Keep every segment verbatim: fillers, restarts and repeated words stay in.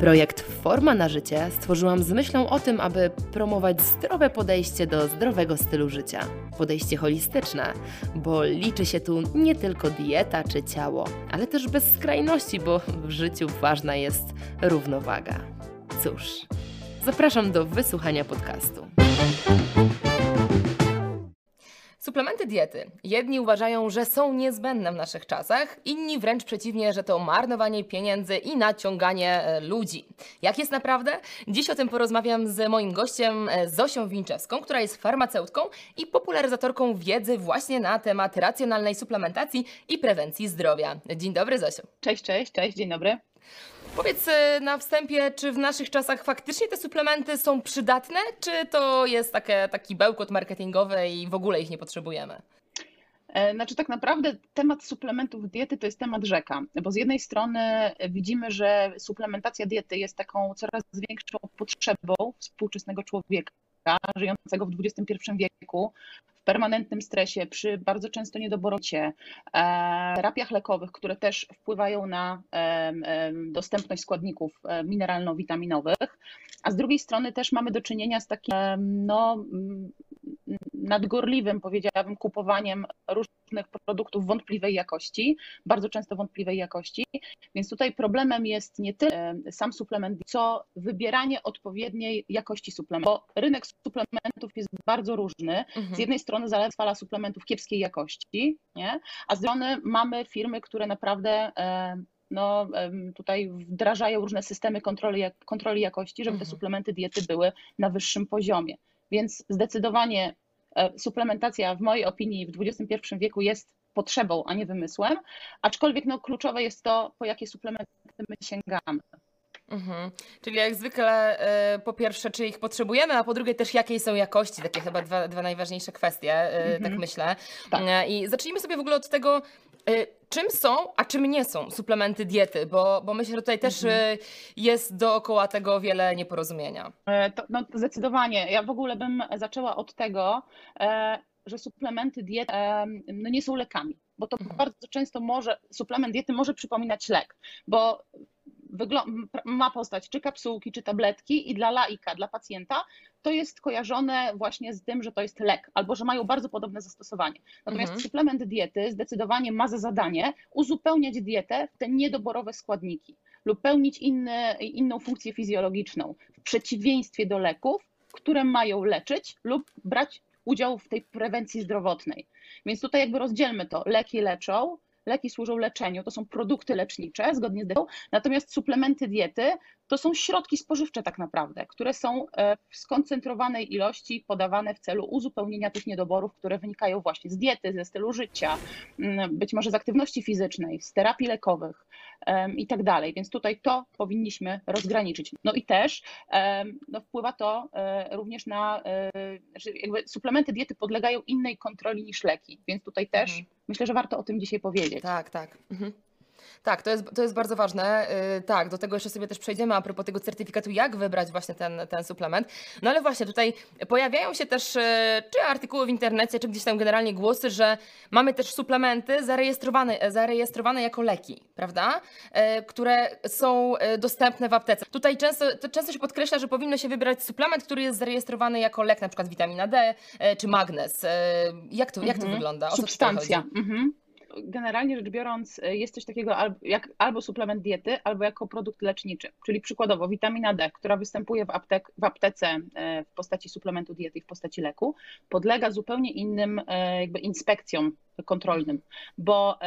Projekt Forma na życie stworzyłam z myślą o tym, aby promować zdrowe podejście do zdrowego stylu życia. Podejście holistyczne, bo liczy się tu nie tylko dieta czy ciało, ale też bez skrajności, bo w życiu ważna jest równowaga. Cóż, zapraszam do wysłuchania podcastu. Suplementy diety. Jedni uważają, że są niezbędne w naszych czasach, inni wręcz przeciwnie, że to marnowanie pieniędzy i naciąganie ludzi. Jak jest naprawdę? Dziś o tym porozmawiam z moim gościem Zosią Wińczewską, która jest farmaceutką i popularyzatorką wiedzy właśnie na temat racjonalnej suplementacji i prewencji zdrowia. Dzień dobry, Zosiu. Cześć, cześć, cześć, dzień dobry. Powiedz na wstępie, czy w naszych czasach faktycznie te suplementy są przydatne, czy to jest takie, taki bełkot marketingowy i w ogóle ich nie potrzebujemy? Znaczy tak naprawdę temat suplementów diety to jest temat rzeka, bo z jednej strony widzimy, że suplementacja diety jest taką coraz większą potrzebą współczesnego człowieka żyjącego w dwudziestym pierwszym wieku, w permanentnym stresie, przy bardzo często niedoborocie, terapiach lekowych, które też wpływają na dostępność składników mineralno-witaminowych, a z drugiej strony też mamy do czynienia z takim no, nadgorliwym, powiedziałabym, kupowaniem różnych produktów wątpliwej jakości, bardzo często wątpliwej jakości, więc tutaj problemem jest nie tyle sam suplement, co wybieranie odpowiedniej jakości suplementów, bo rynek suplementów jest bardzo różny. Z jednej strony zalewa fala suplementów kiepskiej jakości, nie? A z strony mamy firmy, które naprawdę no, tutaj wdrażają różne systemy kontroli, kontroli jakości, żeby te suplementy diety były na wyższym poziomie. Więc zdecydowanie suplementacja w mojej opinii w dwudziestym pierwszym wieku jest potrzebą, a nie wymysłem, aczkolwiek no, kluczowe jest to, po jakie suplementy my sięgamy. Mhm. Czyli jak zwykle po pierwsze, czy ich potrzebujemy, a po drugie też jakiej są jakości, takie chyba dwa, dwa najważniejsze kwestie, mhm. tak myślę. Tak. I zacznijmy sobie w ogóle od tego, czym są, a czym nie są suplementy diety, bo, bo myślę, że tutaj też mhm. jest dookoła tego wiele nieporozumienia. To, no, zdecydowanie. Ja w ogóle bym zaczęła od tego, że suplementy diety no, nie są lekami, bo to mhm. bardzo często może, suplement diety może przypominać lek, bo ma postać czy kapsułki, czy tabletki i dla laika, dla pacjenta to jest kojarzone właśnie z tym, że to jest lek albo że mają bardzo podobne zastosowanie. Natomiast mhm. suplement diety zdecydowanie ma za zadanie uzupełniać dietę w te niedoborowe składniki lub pełnić inny, inną funkcję fizjologiczną w przeciwieństwie do leków, które mają leczyć lub brać udział w tej prewencji zdrowotnej. Więc tutaj jakby rozdzielmy to, leki leczą, leki służą leczeniu, to są produkty lecznicze zgodnie z dietą, natomiast suplementy diety to są środki spożywcze tak naprawdę, które są w skoncentrowanej ilości podawane w celu uzupełnienia tych niedoborów, które wynikają właśnie z diety, ze stylu życia, być może z aktywności fizycznej, z terapii lekowych i tak dalej. Więc tutaj to powinniśmy rozgraniczyć. No i też no, wpływa to również na, jakby suplementy diety podlegają innej kontroli niż leki, więc tutaj też mhm. myślę, że warto o tym dzisiaj powiedzieć. Tak, tak. Mhm. Tak, to jest, to jest bardzo ważne. Yy, tak, do tego jeszcze sobie też przejdziemy a propos tego certyfikatu, jak wybrać właśnie ten, ten suplement. No ale właśnie tutaj pojawiają się też yy, czy artykuły w internecie, czy gdzieś tam generalnie głosy, że mamy też suplementy zarejestrowane, zarejestrowane jako leki, prawda? Yy, które są dostępne w aptece. Tutaj często, to często się podkreśla, że powinno się wybrać suplement, który jest zarejestrowany jako lek, na przykład witamina D yy, czy magnez. Yy, jak to, jak to mhm. wygląda? O co Substancja. Tutaj chodzi? Mhm. Generalnie rzecz biorąc jest coś takiego jak albo suplement diety, albo jako produkt leczniczy, czyli przykładowo witamina D, która występuje w, aptek, w aptece w postaci suplementu diety i w postaci leku, podlega zupełnie innym jakby inspekcjom kontrolnym, bo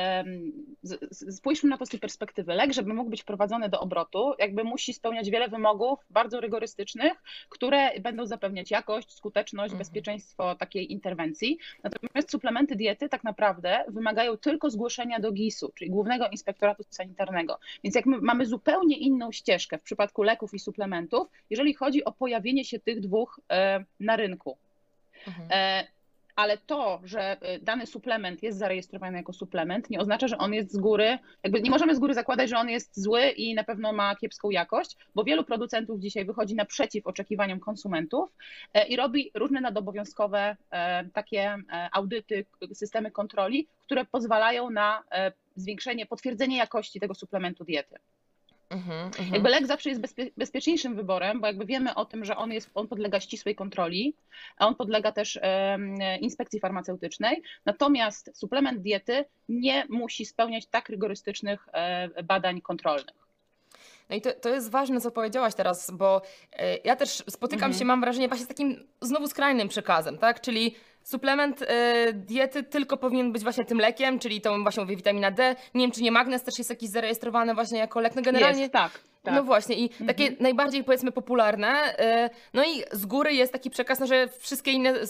spójrzmy na to z tej perspektywy. Lek, żeby mógł być wprowadzony do obrotu, jakby musi spełniać wiele wymogów bardzo rygorystycznych, które będą zapewniać jakość, skuteczność, mhm. bezpieczeństwo takiej interwencji. Natomiast suplementy diety tak naprawdę wymagają tylko zgłoszenia do gisu, czyli Głównego Inspektoratu Sanitarnego. Więc jak my mamy zupełnie inną ścieżkę w przypadku leków i suplementów, jeżeli chodzi o pojawienie się tych dwóch na rynku. Mhm. ale to, że dany suplement jest zarejestrowany jako suplement, nie oznacza, że on jest z góry, jakby nie możemy z góry zakładać, że on jest zły i na pewno ma kiepską jakość, bo wielu producentów dzisiaj wychodzi naprzeciw oczekiwaniom konsumentów i robi różne nadobowiązkowe takie audyty, systemy kontroli, które pozwalają na zwiększenie, potwierdzenie jakości tego suplementu diety. Mm-hmm, mm-hmm. Jakby lek zawsze jest bezpie- bezpieczniejszym wyborem, bo jakby wiemy o tym, że on, jest, on podlega ścisłej kontroli, a on podlega też um, inspekcji farmaceutycznej, natomiast suplement diety nie musi spełniać tak rygorystycznych um, badań kontrolnych. No i to, to jest ważne, co powiedziałaś teraz, bo y, ja też spotykam mm-hmm. się, mam wrażenie, właśnie z takim znowu skrajnym przekazem, tak? Czyli suplement y, diety tylko powinien być właśnie tym lekiem, czyli tą właśnie mówię, witamina D. Nie wiem, czy nie magnez też jest jakiś zarejestrowany właśnie jako lek. No generalnie jest, tak, tak. No właśnie i mm-hmm. takie najbardziej powiedzmy popularne. Y, no i z góry jest taki przekaz, no, że wszystkie inne y,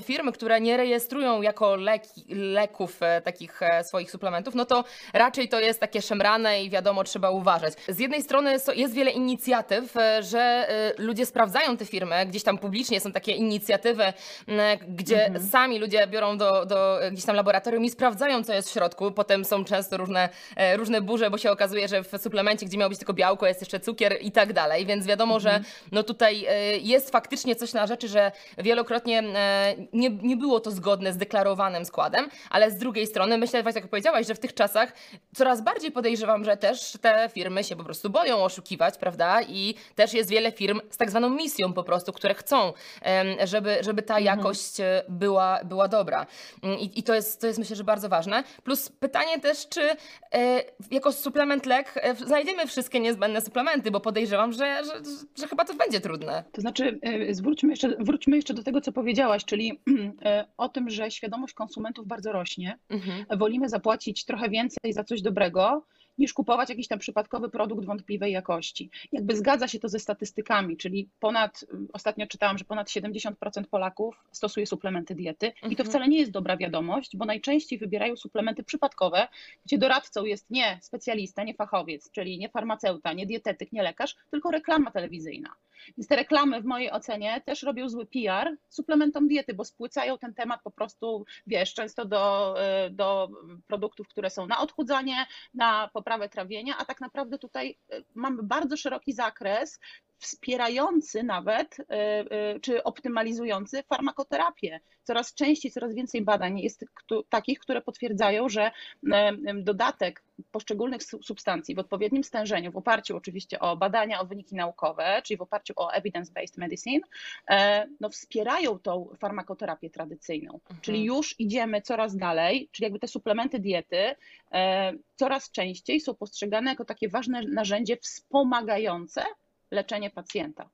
firmy, które nie rejestrują jako leki, leków e, takich e, swoich suplementów, no to raczej to jest takie szemrane i wiadomo, trzeba uważać. Z jednej strony jest wiele inicjatyw, że ludzie sprawdzają te firmy, gdzieś tam publicznie są takie inicjatywy, gdzie mhm. sami ludzie biorą do, do gdzieś tam laboratorium i sprawdzają, co jest w środku. Potem są często różne, różne burze, bo się okazuje, że w suplemencie, gdzie miało być tylko białko, jest jeszcze cukier i tak dalej, więc wiadomo, mhm. że no tutaj jest faktycznie coś na rzeczy, że wielokrotnie nie, nie było to zgodne z deklarowanym składem, ale z drugiej strony myślę, właśnie jak powiedziałaś, że w tych czasach coraz bardziej podejrzewam, że też te firmy się po prostu boją oszukiwać, prawda? I też jest wiele firm z tak zwaną misją po prostu, które chcą, żeby, żeby ta jakość była, była dobra. I, i to, jest, to jest myślę, że bardzo ważne. Plus pytanie też, czy e, jako suplement lek e, znajdziemy wszystkie niezbędne suplementy, bo podejrzewam, że, że, że chyba to będzie trudne. To znaczy e, zwróćmy jeszcze, wróćmy jeszcze do tego, co powiedziałaś, czyli e, o tym, że świadomość konsumentów bardzo rośnie. Mhm. Wolimy zapłacić trochę więcej za coś dobrego, niż kupować jakiś tam przypadkowy produkt wątpliwej jakości. Jakby zgadza się to ze statystykami, czyli ponad, ostatnio czytałam, że ponad siedemdziesiąt procent Polaków stosuje suplementy diety mhm. i to wcale nie jest dobra wiadomość, bo najczęściej wybierają suplementy przypadkowe, gdzie doradcą jest nie specjalista, nie fachowiec, czyli nie farmaceuta, nie dietetyk, nie lekarz, tylko reklama telewizyjna. Więc te reklamy w mojej ocenie też robią zły P R suplementom diety, bo spłycają ten temat po prostu, wiesz, często do, do produktów, które są na odchudzanie, na poprawę trawienia, a tak naprawdę tutaj mamy bardzo szeroki zakres wspierający nawet, czy optymalizujący farmakoterapię. Coraz częściej, coraz więcej badań jest takich, które potwierdzają, że dodatek poszczególnych substancji w odpowiednim stężeniu, w oparciu oczywiście o badania, o wyniki naukowe, czyli w oparciu o evidence-based medicine, no wspierają tą farmakoterapię tradycyjną. Mhm. Czyli już idziemy coraz dalej, czyli jakby te suplementy diety coraz częściej są postrzegane jako takie ważne narzędzie wspomagające leczenie pacjenta,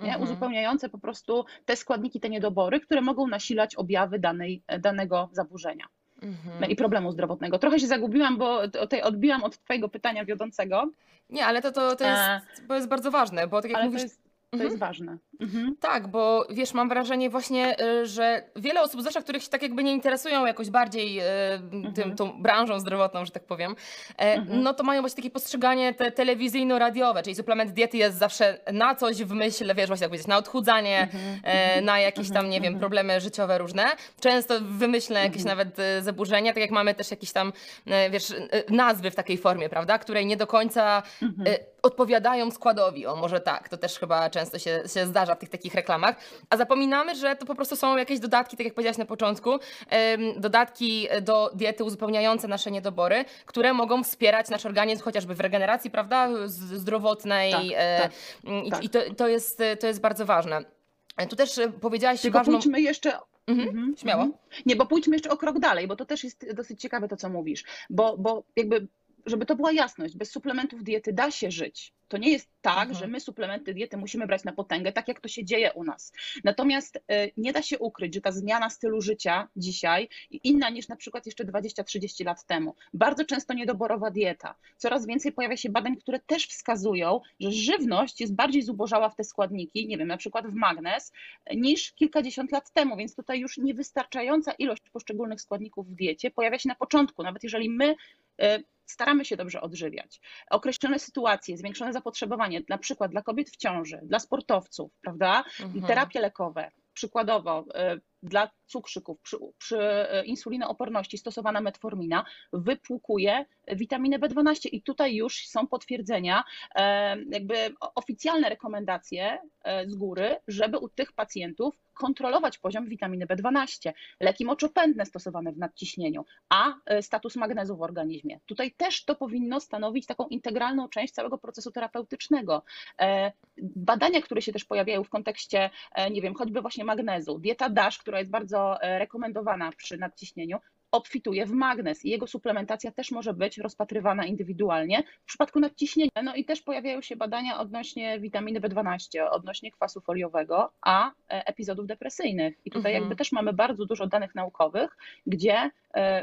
nie? Mhm. Uzupełniające po prostu te składniki, te niedobory, które mogą nasilać objawy danej, danego zaburzenia mhm. i problemu zdrowotnego. Trochę się zagubiłam, bo tutaj odbiłam od twojego pytania wiodącego. Nie, ale to, to, to, jest, to jest bardzo ważne, bo tak jak ale mówisz... To jest... To mhm. jest ważne. Mhm. Tak, bo wiesz, mam wrażenie właśnie, że wiele osób, zwłaszcza których się tak jakby nie interesują jakoś bardziej mhm. tym, tą branżą zdrowotną, że tak powiem, mhm. no to mają właśnie takie postrzeganie te telewizyjno-radiowe, czyli suplement diety jest zawsze na coś w myśl, wiesz, właśnie jak powiedzieć, na odchudzanie, mhm. na jakieś tam, nie wiem, problemy życiowe różne. Często wymyślne jakieś mhm. nawet zaburzenia, tak jak mamy też jakieś tam, wiesz, nazwy w takiej formie, prawda, której nie do końca mhm. odpowiadają składowi, o może tak, to też chyba często często się, się zdarza w tych takich reklamach, a zapominamy, że to po prostu są jakieś dodatki, tak jak powiedziałaś na początku, ym, dodatki do diety uzupełniające nasze niedobory, które mogą wspierać nasz organizm chociażby w regeneracji, prawda, zdrowotnej tak, e, tak, i, tak. i to, to, jest, to jest bardzo ważne. Tu też powiedziałaś Tylko ważną... pójdźmy jeszcze... Mhm, mhm, śmiało. Mhm. Nie, bo pójdźmy jeszcze o krok dalej, bo to też jest dosyć ciekawe to, co mówisz, bo, bo jakby żeby to była jasność, bez suplementów diety da się żyć. To nie jest tak, mhm. że my suplementy diety musimy brać na potęgę, tak jak to się dzieje u nas. Natomiast nie da się ukryć, że ta zmiana stylu życia dzisiaj inna niż na przykład jeszcze dwadzieścia trzydzieści lat temu. Bardzo często niedoborowa dieta. Coraz więcej pojawia się badań, które też wskazują, że żywność jest bardziej zubożała w te składniki, nie wiem, na przykład w magnez, niż kilkadziesiąt lat temu, więc tutaj już niewystarczająca ilość poszczególnych składników w diecie pojawia się na początku, nawet jeżeli my staramy się dobrze odżywiać. Określone sytuacje, zwiększone zapotrzebowanie, na przykład dla kobiet w ciąży, dla sportowców, prawda? Mhm. Terapie lekowe, przykładowo dla cukrzyków, przy, przy insulinooporności stosowana metformina wypłukuje witaminę B dwanaście i tutaj już są potwierdzenia, jakby oficjalne rekomendacje z góry, żeby u tych pacjentów kontrolować poziom witaminy B dwanaście, leki moczopędne stosowane w nadciśnieniu, a status magnezu w organizmie. Tutaj też to powinno stanowić taką integralną część całego procesu terapeutycznego. Badania, które się też pojawiają w kontekście, nie wiem, choćby właśnie magnezu, dieta dasz, która jest bardzo rekomendowana przy nadciśnieniu, obfituje w magnez i jego suplementacja też może być rozpatrywana indywidualnie w przypadku nadciśnienia. No i też pojawiają się badania odnośnie witaminy B dwanaście, odnośnie kwasu foliowego, a epizodów depresyjnych. I tutaj mhm. jakby też mamy bardzo dużo danych naukowych, gdzie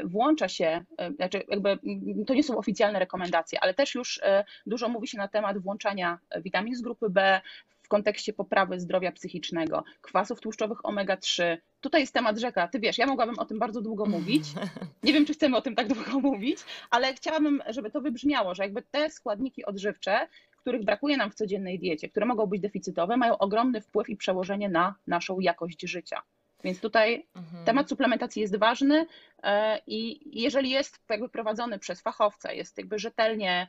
włącza się, znaczy jakby to nie są oficjalne rekomendacje, ale też już dużo mówi się na temat włączania witamin z grupy B, w kontekście poprawy zdrowia psychicznego, kwasów tłuszczowych omega trzy. Tutaj jest temat rzeka. Ty wiesz, ja mogłabym o tym bardzo długo mówić. Nie wiem, czy chcemy o tym tak długo mówić, ale chciałabym, żeby to wybrzmiało, że jakby te składniki odżywcze, których brakuje nam w codziennej diecie, które mogą być deficytowe, mają ogromny wpływ i przełożenie na naszą jakość życia. Więc tutaj mhm. temat suplementacji jest ważny i jeżeli jest jakby prowadzony przez fachowca, jest jakby rzetelnie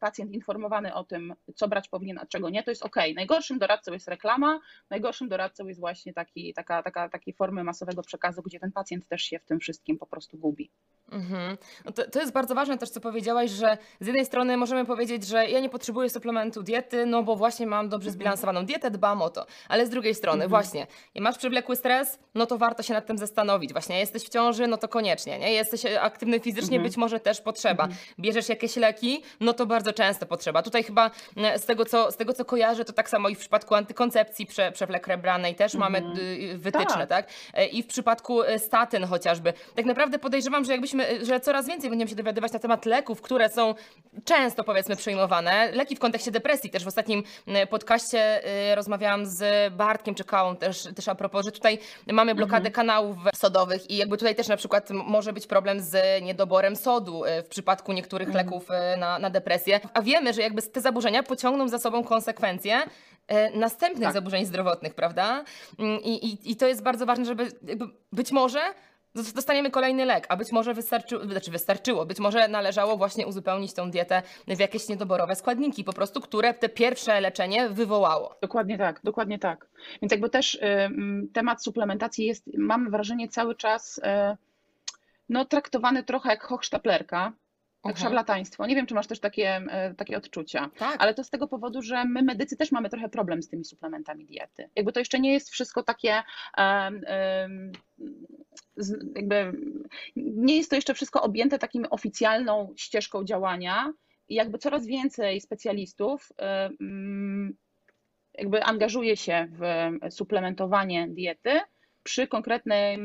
pacjent informowany o tym, co brać powinien, a czego nie, to jest ok. Najgorszym doradcą jest reklama, najgorszym doradcą jest właśnie taki, taka, taka, takiej formy masowego przekazu, gdzie ten pacjent też się w tym wszystkim po prostu gubi. Mhm. No to, to jest bardzo ważne też, co powiedziałaś, że z jednej strony możemy powiedzieć, że ja nie potrzebuję suplementu diety, no bo właśnie mam dobrze zbilansowaną dietę, dbam o to, ale z drugiej strony mhm. właśnie, masz przewlekły stres, no to warto się nad tym zastanowić, właśnie jesteś w ciąży, no to koniecznie, nie? Jesteś aktywny fizycznie, mhm. być może też potrzeba, mhm. bierzesz jakieś leki, no to bardzo często potrzeba, tutaj chyba z tego co, z tego, co kojarzę, to tak samo i w przypadku antykoncepcji prze, przewlekle branej też mhm. mamy wytyczne, tak. tak? I w przypadku statyn chociażby, tak naprawdę podejrzewam, że jakbyśmy że coraz więcej będziemy się dowiadywać na temat leków, które są często, powiedzmy, przyjmowane. Leki w kontekście depresji też. W ostatnim podcaście rozmawiałam z Bartkiem Czekałą też, też a propos, że tutaj mamy blokadę mhm. kanałów sodowych i jakby tutaj też na przykład może być problem z niedoborem sodu w przypadku niektórych mhm. leków na, na depresję. A wiemy, że jakby te zaburzenia pociągną za sobą konsekwencje następnych tak. zaburzeń zdrowotnych, prawda? I, i, i to jest bardzo ważne, żeby jakby być może dostaniemy kolejny lek, a być może wystarczy, znaczy wystarczyło, być może należało właśnie uzupełnić tą dietę w jakieś niedoborowe składniki po prostu, które te pierwsze leczenie wywołało. Dokładnie tak, dokładnie tak. Więc jakby też y, temat suplementacji jest, mam wrażenie, cały czas y, no, traktowany trochę jak hochsztaplerka. Jak szablataństwo. Nie wiem, czy masz też takie, takie odczucia, tak. ale to z tego powodu, że my medycy też mamy trochę problem z tymi suplementami diety. Jakby to jeszcze nie jest wszystko takie, jakby nie jest to jeszcze wszystko objęte takim oficjalną ścieżką działania i jakby coraz więcej specjalistów jakby angażuje się w suplementowanie diety przy konkretnej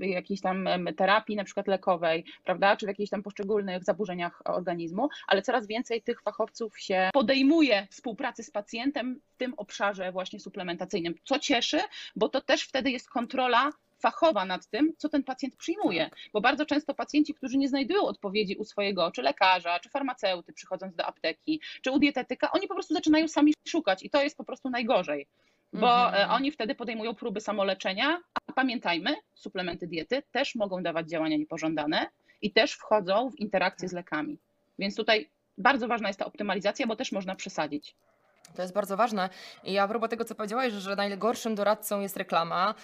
jakiejś tam terapii, na przykład lekowej, prawda, czy w jakichś tam poszczególnych zaburzeniach organizmu, ale coraz więcej tych fachowców się podejmuje współpracy z pacjentem w tym obszarze właśnie suplementacyjnym, co cieszy, bo to też wtedy jest kontrola fachowa nad tym, co ten pacjent przyjmuje, bo bardzo często pacjenci, którzy nie znajdują odpowiedzi u swojego, czy lekarza, czy farmaceuty, przychodząc do apteki, czy u dietetyka, oni po prostu zaczynają sami szukać i to jest po prostu najgorzej. Bo mhm. oni wtedy podejmują próby samoleczenia, a pamiętajmy, suplementy diety też mogą dawać działania niepożądane i też wchodzą w interakcję z lekami. Więc tutaj bardzo ważna jest ta optymalizacja, bo też można przesadzić. To jest bardzo ważne. I a propos tego, co powiedziałaś, że najgorszym doradcą jest reklama,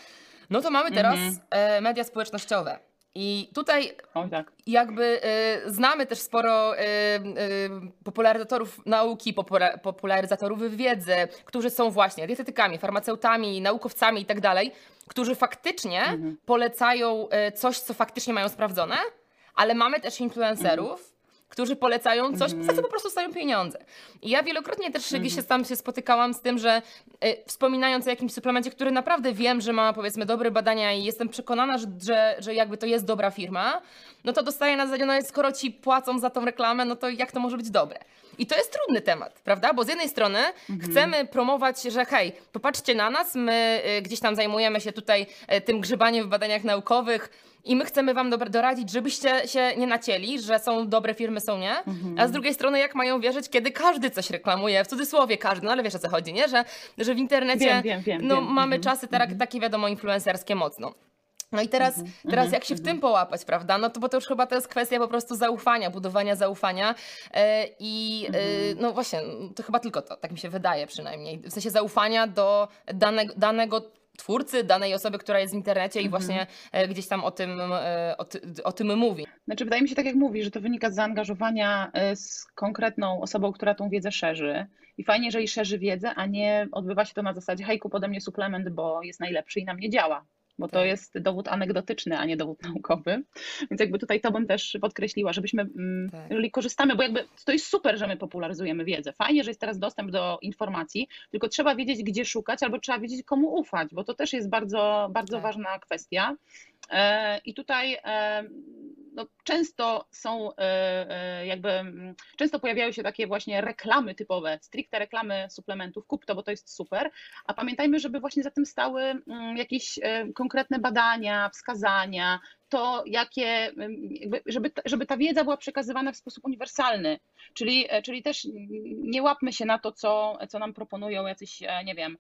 no to mamy teraz mhm. media społecznościowe. I tutaj o, tak. jakby y, znamy też sporo y, y, popularyzatorów nauki, popula- popularyzatorów wiedzy, którzy są właśnie dietetykami, farmaceutami, naukowcami i tak dalej, którzy faktycznie mhm. polecają y, coś, co faktycznie mają sprawdzone, ale mamy też influencerów, mhm. którzy polecają coś, mm. za co po prostu dostają pieniądze. I ja wielokrotnie też mm. się tam się spotykałam z tym, że y, wspominając o jakimś suplemencie, który naprawdę wiem, że ma, powiedzmy, dobre badania i jestem przekonana, że, że, że jakby to jest dobra firma, no to dostaję na zasadzie, no skoro ci płacą za tą reklamę, no to jak to może być dobre? I to jest trudny temat, prawda? Bo z jednej strony mm-hmm. chcemy promować, że hej, popatrzcie na nas, my y, gdzieś tam zajmujemy się tutaj y, tym grzebaniem w badaniach naukowych, I my chcemy wam doradzić, żebyście się nie nacięli, że są dobre firmy, są nie. Mhm. A z drugiej strony, jak mają wierzyć, kiedy każdy coś reklamuje, w cudzysłowie każdy, no ale wiesz o co chodzi, nie? Że, że w internecie wiem, wiem, wiem, no, wiem. mamy mhm. czasy tak, takie wiadomo influencerskie mocno. No i teraz, mhm. teraz mhm. jak się w tym połapać, prawda? No to bo to już chyba to jest kwestia po prostu zaufania, budowania zaufania i yy, yy, mhm. no właśnie, to chyba tylko to, tak mi się wydaje przynajmniej. W sensie zaufania do danego, danego twórcy, danej osoby, która jest w internecie i mhm. właśnie gdzieś tam o tym, o, ty, o tym mówi. Znaczy wydaje mi się, tak jak mówisz, że to wynika z zaangażowania z konkretną osobą, która tą wiedzę szerzy. I fajnie, jeżeli szerzy wiedzę, a nie odbywa się to na zasadzie hejku, pode mnie suplement, bo jest najlepszy i nam nie działa. Bo to jest dowód anegdotyczny, a nie dowód naukowy. Więc jakby tutaj to bym też podkreśliła, żebyśmy, tak. jeżeli korzystamy, bo jakby to jest super, że my popularyzujemy wiedzę. Fajnie, że jest teraz dostęp do informacji, tylko trzeba wiedzieć, gdzie szukać, albo trzeba wiedzieć, komu ufać, bo to też jest bardzo, bardzo tak. ważna kwestia. I tutaj no, często są jakby, często pojawiają się takie właśnie reklamy typowe, stricte reklamy suplementów, kup to, bo to jest super, a pamiętajmy, żeby właśnie za tym stały jakieś konkretne badania, wskazania, to jakie, jakby, żeby, żeby ta wiedza była przekazywana w sposób uniwersalny, czyli, czyli też nie łapmy się na to, co, co nam proponują jacyś, nie wiem,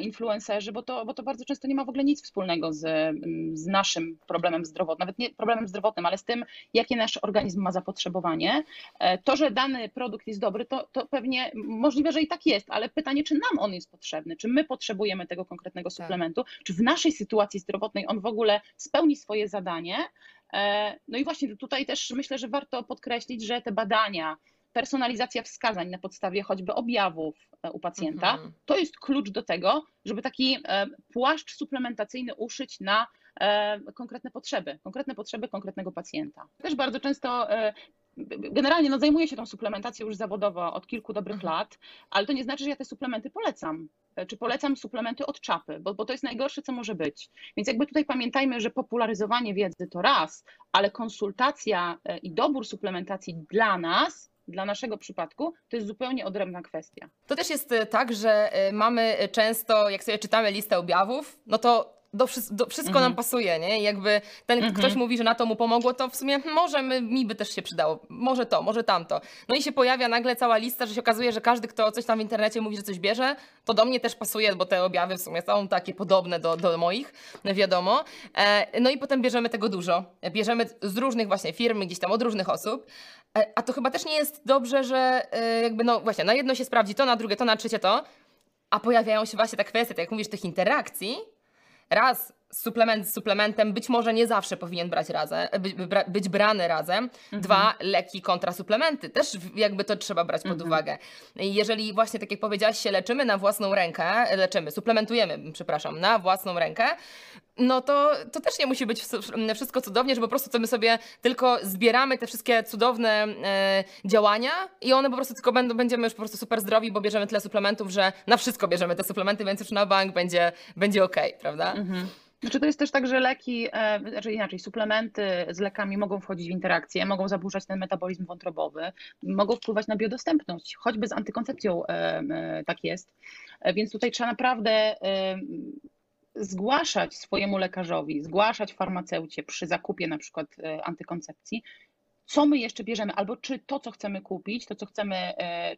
influencerzy, bo to, bo to bardzo często nie ma w ogóle nic wspólnego z, z naszym problemem zdrowotnym, nawet nie problemem zdrowotnym, ale z tym, jakie nasz organizm ma zapotrzebowanie. To, że dany produkt jest dobry, to, to pewnie możliwe, że i tak jest, ale pytanie, czy nam on jest potrzebny, czy my potrzebujemy tego konkretnego suplementu, tak. czy w naszej sytuacji zdrowotnej on w ogóle spełni swoje zadanie. No i właśnie tutaj też myślę, że warto podkreślić, że te badania, personalizacja wskazań na podstawie choćby objawów u pacjenta, mhm. to jest klucz do tego, żeby taki płaszcz suplementacyjny uszyć na konkretne potrzeby, konkretne potrzeby konkretnego pacjenta. Też bardzo często generalnie no, zajmuję się tą suplementacją już zawodowo od kilku dobrych mhm. lat, ale to nie znaczy, że ja te suplementy polecam. Czy polecam suplementy od czapy, bo, bo to jest najgorsze, co może być. Więc jakby tutaj pamiętajmy, że popularyzowanie wiedzy to raz, ale konsultacja i dobór suplementacji dla nas, dla naszego przypadku, to jest zupełnie odrębna kwestia. To też jest tak, że mamy często, jak sobie czytamy listę objawów, no to Do, do, wszystko mhm. nam pasuje, nie? I jakby ten mhm. ktoś mówi, że na to mu pomogło, to w sumie może my, mi by też się przydało, może to, może tamto. No i się pojawia nagle cała lista, że się okazuje, że każdy, kto coś tam w internecie mówi, że coś bierze, to do mnie też pasuje, bo te objawy w sumie są takie podobne do, do moich, wiadomo. E, no i potem bierzemy tego dużo. Bierzemy z różnych właśnie firm, gdzieś tam od różnych osób. E, a to chyba też nie jest dobrze, że e, jakby no właśnie na jedno się sprawdzi to, na drugie to, na trzecie to, a pojawiają się właśnie te kwestie, tak jak mówisz, tych interakcji. Raz, suplement z suplementem być może nie zawsze powinien brać razem, by, by, być brany razem. Mhm. Dwa, leki kontra suplementy. Też jakby to trzeba brać pod mhm. uwagę. Jeżeli właśnie, tak jak powiedziałaś, się leczymy na własną rękę, leczymy, suplementujemy, przepraszam, na własną rękę, no to, to też nie musi być wszystko cudownie, że po prostu to my sobie tylko zbieramy te wszystkie cudowne e, działania i one po prostu tylko będą, będziemy już po prostu super zdrowi, bo bierzemy tyle suplementów, że na wszystko bierzemy te suplementy, więc już na bank będzie, będzie okej, okay, prawda? Mhm. Znaczy to jest też tak, że leki, znaczy inaczej, suplementy z lekami mogą wchodzić w interakcję, mogą zaburzać ten metabolizm wątrobowy, mogą wpływać na biodostępność, choćby z antykoncepcją tak jest, więc tutaj trzeba naprawdę zgłaszać swojemu lekarzowi, zgłaszać farmaceucie przy zakupie na przykład antykoncepcji, co my jeszcze bierzemy, albo czy to, co chcemy kupić, to co chcemy,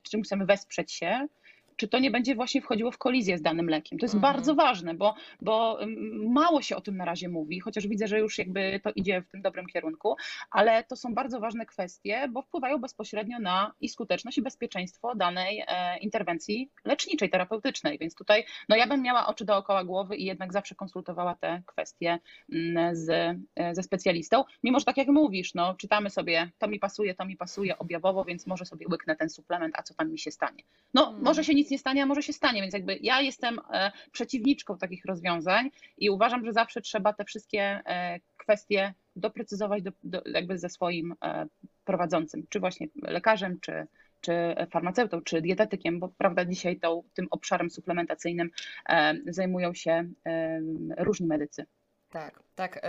czym chcemy wesprzeć się, czy to nie będzie właśnie wchodziło w kolizję z danym lekiem. To jest mhm. bardzo ważne, bo, bo mało się o tym na razie mówi, chociaż widzę, że już jakby to idzie w tym dobrym kierunku, ale to są bardzo ważne kwestie, bo wpływają bezpośrednio na i skuteczność, i bezpieczeństwo danej e, interwencji leczniczej, terapeutycznej. Więc tutaj no ja bym miała oczy dookoła głowy i jednak zawsze konsultowała te kwestie z, ze specjalistą, mimo że tak jak mówisz, no czytamy sobie, to mi pasuje, to mi pasuje objawowo, więc może sobie łyknę ten suplement, a co tam mi się stanie. No mhm. może się nic nie stanie, a może się stanie, więc jakby ja jestem przeciwniczką takich rozwiązań i uważam, że zawsze trzeba te wszystkie kwestie doprecyzować do, do, jakby ze swoim prowadzącym, czy właśnie lekarzem, czy, czy farmaceutą, czy dietetykiem, bo prawda dzisiaj tą, tym obszarem suplementacyjnym zajmują się różni medycy. Tak, tak.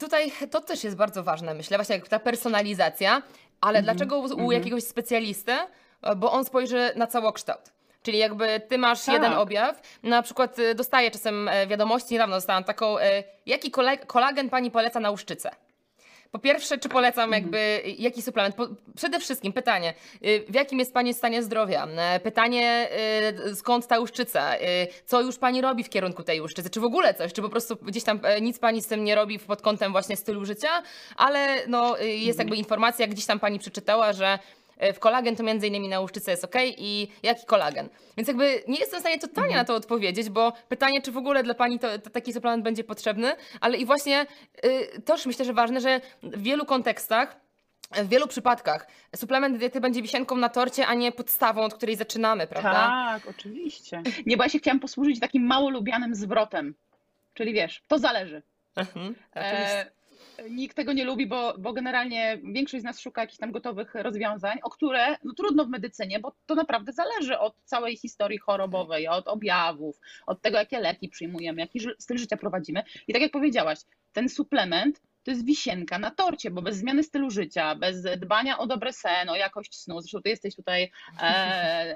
Tutaj to też jest bardzo ważne, myślę, właśnie ta personalizacja, ale mm-hmm. dlaczego u, u mm-hmm. jakiegoś specjalisty? Bo on spojrzy na całokształt. Czyli jakby ty masz tak. jeden objaw, na przykład dostaję czasem wiadomości, niedawno dostałam taką, jaki kolagen pani poleca na łuszczycę? Po pierwsze, czy polecam jakby jaki suplement? Przede wszystkim pytanie, w jakim jest pani stanie zdrowia? Pytanie, skąd ta łuszczyca? Co już pani robi w kierunku tej łuszczycy? Czy w ogóle coś? Czy po prostu gdzieś tam nic pani z tym nie robi pod kątem właśnie stylu życia? Ale no, jest jakby informacja, gdzieś tam pani przeczytała, że w kolagen to między innymi na łuszczyce jest ok i jaki kolagen? Więc jakby nie jestem w stanie totalnie na to odpowiedzieć, bo pytanie, czy w ogóle dla pani to, to taki suplement będzie potrzebny, ale i właśnie y, toż myślę, że ważne, że w wielu kontekstach, w wielu przypadkach suplement diety będzie wisienką na torcie, a nie podstawą, od której zaczynamy, prawda? Tak, oczywiście. Nie, bo ja się chciałam posłużyć takim mało lubianym zwrotem, czyli wiesz, to zależy. Mhm, e Nikt tego nie lubi, bo, bo generalnie większość z nas szuka jakichś tam gotowych rozwiązań, o które no, trudno w medycynie, bo to naprawdę zależy od całej historii chorobowej, od objawów, od tego, jakie leki przyjmujemy, jaki styl życia prowadzimy. I tak jak powiedziałaś, ten suplement to jest wisienka na torcie, bo bez zmiany stylu życia, bez dbania o dobry sen, o jakość snu, zresztą ty jesteś tutaj e,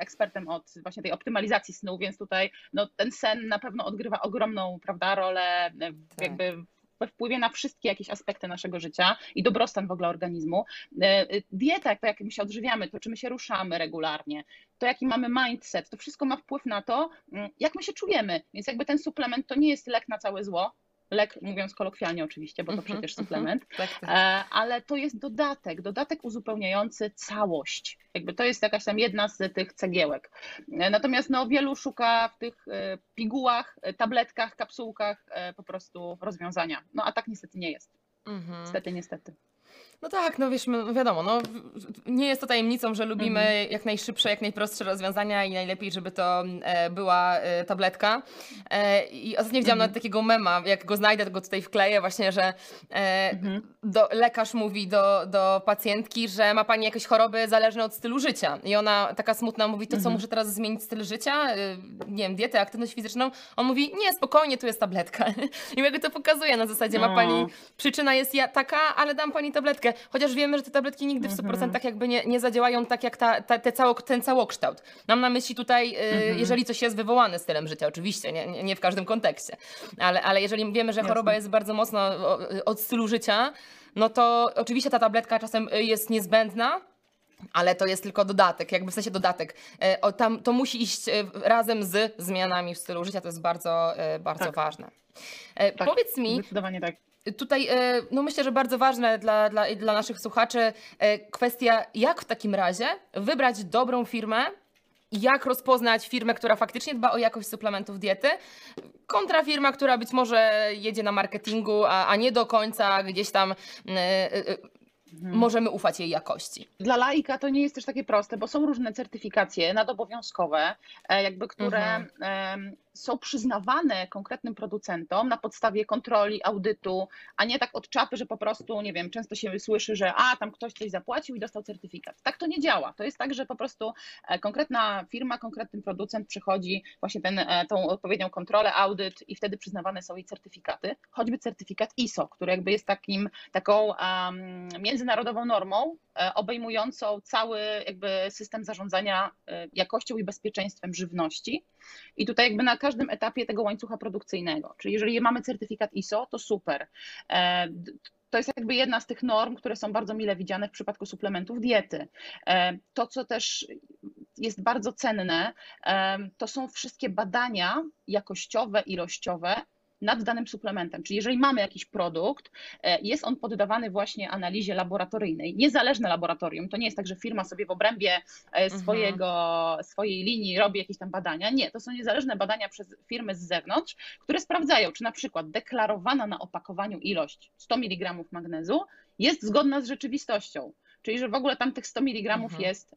ekspertem od właśnie tej optymalizacji snu, więc tutaj no, ten sen na pewno odgrywa ogromną, prawda, rolę tak. jakby we wpływie na wszystkie jakieś aspekty naszego życia i dobrostan w ogóle organizmu. Dieta, to jak my się odżywiamy, to czy my się ruszamy regularnie, to jaki mamy mindset, to wszystko ma wpływ na to, jak my się czujemy. Więc jakby ten suplement to nie jest lek na całe zło, lek mówiąc kolokwialnie oczywiście, bo to mm-hmm, przecież suplement, mm-hmm. ale to jest dodatek, dodatek uzupełniający całość. Jakby to jest jakaś tam jedna z tych cegiełek. Natomiast no, wielu szuka w tych pigułach, tabletkach, kapsułkach po prostu rozwiązania. No a tak niestety nie jest. Mm-hmm. Niestety, niestety. No tak, no wiesz, wiadomo, no, nie jest to tajemnicą, że lubimy mhm. jak najszybsze, jak najprostsze rozwiązania i najlepiej, żeby to e, była e, tabletka. E, I ostatnio widziałam mhm. nawet takiego mema, jak go znajdę, to go tutaj wkleję właśnie, że e, mhm. do, lekarz mówi do, do pacjentki, że ma pani jakieś choroby zależne od stylu życia. I ona taka smutna mówi, to co, mhm. muszę teraz zmienić styl życia? E, nie wiem, dietę, aktywność fizyczną. On mówi, nie, spokojnie, tu jest tabletka. I jakby to pokazuje na zasadzie, no. ma pani, przyczyna jest ja, taka, ale dam pani tabletkę. Chociaż wiemy, że te tabletki nigdy w stu procentach jakby nie, nie zadziałają tak jak ta, ta, te cało, ten całokształt. Mam na myśli tutaj, yy, mhm. jeżeli coś jest wywołane stylem życia, oczywiście, nie, nie w każdym kontekście, ale, ale jeżeli wiemy, że choroba Jasne. Jest bardzo mocno od stylu życia, no to oczywiście ta tabletka czasem jest niezbędna, ale to jest tylko dodatek, jakby w sensie dodatek. O, tam, to musi iść razem z zmianami w stylu życia, to jest bardzo, bardzo tak. ważne. Tak, powiedz mi, zdecydowanie tak. Tutaj no myślę, że bardzo ważne dla, dla, dla naszych słuchaczy kwestia, jak w takim razie wybrać dobrą firmę i jak rozpoznać firmę, która faktycznie dba o jakość suplementów diety, kontra firma, która być może jedzie na marketingu, a, a nie do końca gdzieś tam y, y, Hmm. możemy ufać jej jakości. Dla laika to nie jest też takie proste, bo są różne certyfikacje nadobowiązkowe, jakby, które mhm. są przyznawane konkretnym producentom na podstawie kontroli, audytu, a nie tak od czapy, że po prostu, nie wiem, często się słyszy, że a, tam ktoś coś zapłacił i dostał certyfikat. Tak to nie działa. To jest tak, że po prostu konkretna firma, konkretny producent przechodzi właśnie ten, tą odpowiednią kontrolę, audyt i wtedy przyznawane są jej certyfikaty, choćby certyfikat I S O, który jakby jest takim, taką um, międzynarodową normą obejmującą cały jakby system zarządzania jakością i bezpieczeństwem żywności. I tutaj jakby na każdym etapie tego łańcucha produkcyjnego. Czyli jeżeli mamy certyfikat I S O, to super. To jest jakby jedna z tych norm, które są bardzo mile widziane w przypadku suplementów diety. To, co też jest bardzo cenne, to są wszystkie badania jakościowe, ilościowe nad danym suplementem. Czyli jeżeli mamy jakiś produkt, jest on poddawany właśnie analizie laboratoryjnej, niezależne laboratorium. To nie jest tak, że firma sobie w obrębie swojego, mhm. swojej linii robi jakieś tam badania. Nie, to są niezależne badania przez firmy z zewnątrz, które sprawdzają, czy na przykład deklarowana na opakowaniu ilość sto miligramów magnezu jest zgodna z rzeczywistością. Czyli że w ogóle tam tych sto miligramów mhm. jest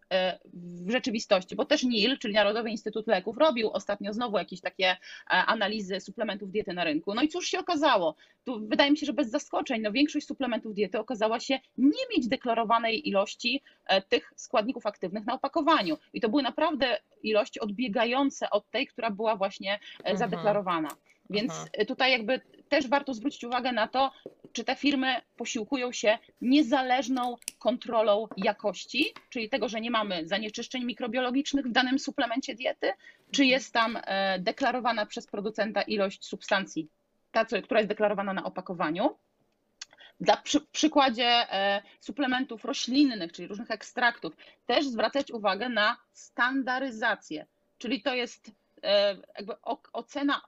w rzeczywistości, bo też N I L, czyli Narodowy Instytut Leków, robił ostatnio znowu jakieś takie analizy suplementów diety na rynku. No i cóż się okazało? Tu wydaje mi się, że bez zaskoczeń, no większość suplementów diety okazała się nie mieć deklarowanej ilości tych składników aktywnych na opakowaniu. I to były naprawdę ilości odbiegające od tej, która była właśnie mhm. zadeklarowana. Więc Aha. tutaj jakby też warto zwrócić uwagę na to, czy te firmy posiłkują się niezależną kontrolą jakości, czyli tego, że nie mamy zanieczyszczeń mikrobiologicznych w danym suplemencie diety, czy jest tam deklarowana przez producenta ilość substancji, ta, która jest deklarowana na opakowaniu. Dla przy, przykładzie suplementów roślinnych, czyli różnych ekstraktów, też zwracać uwagę na standaryzację, czyli to jest jakby ocena,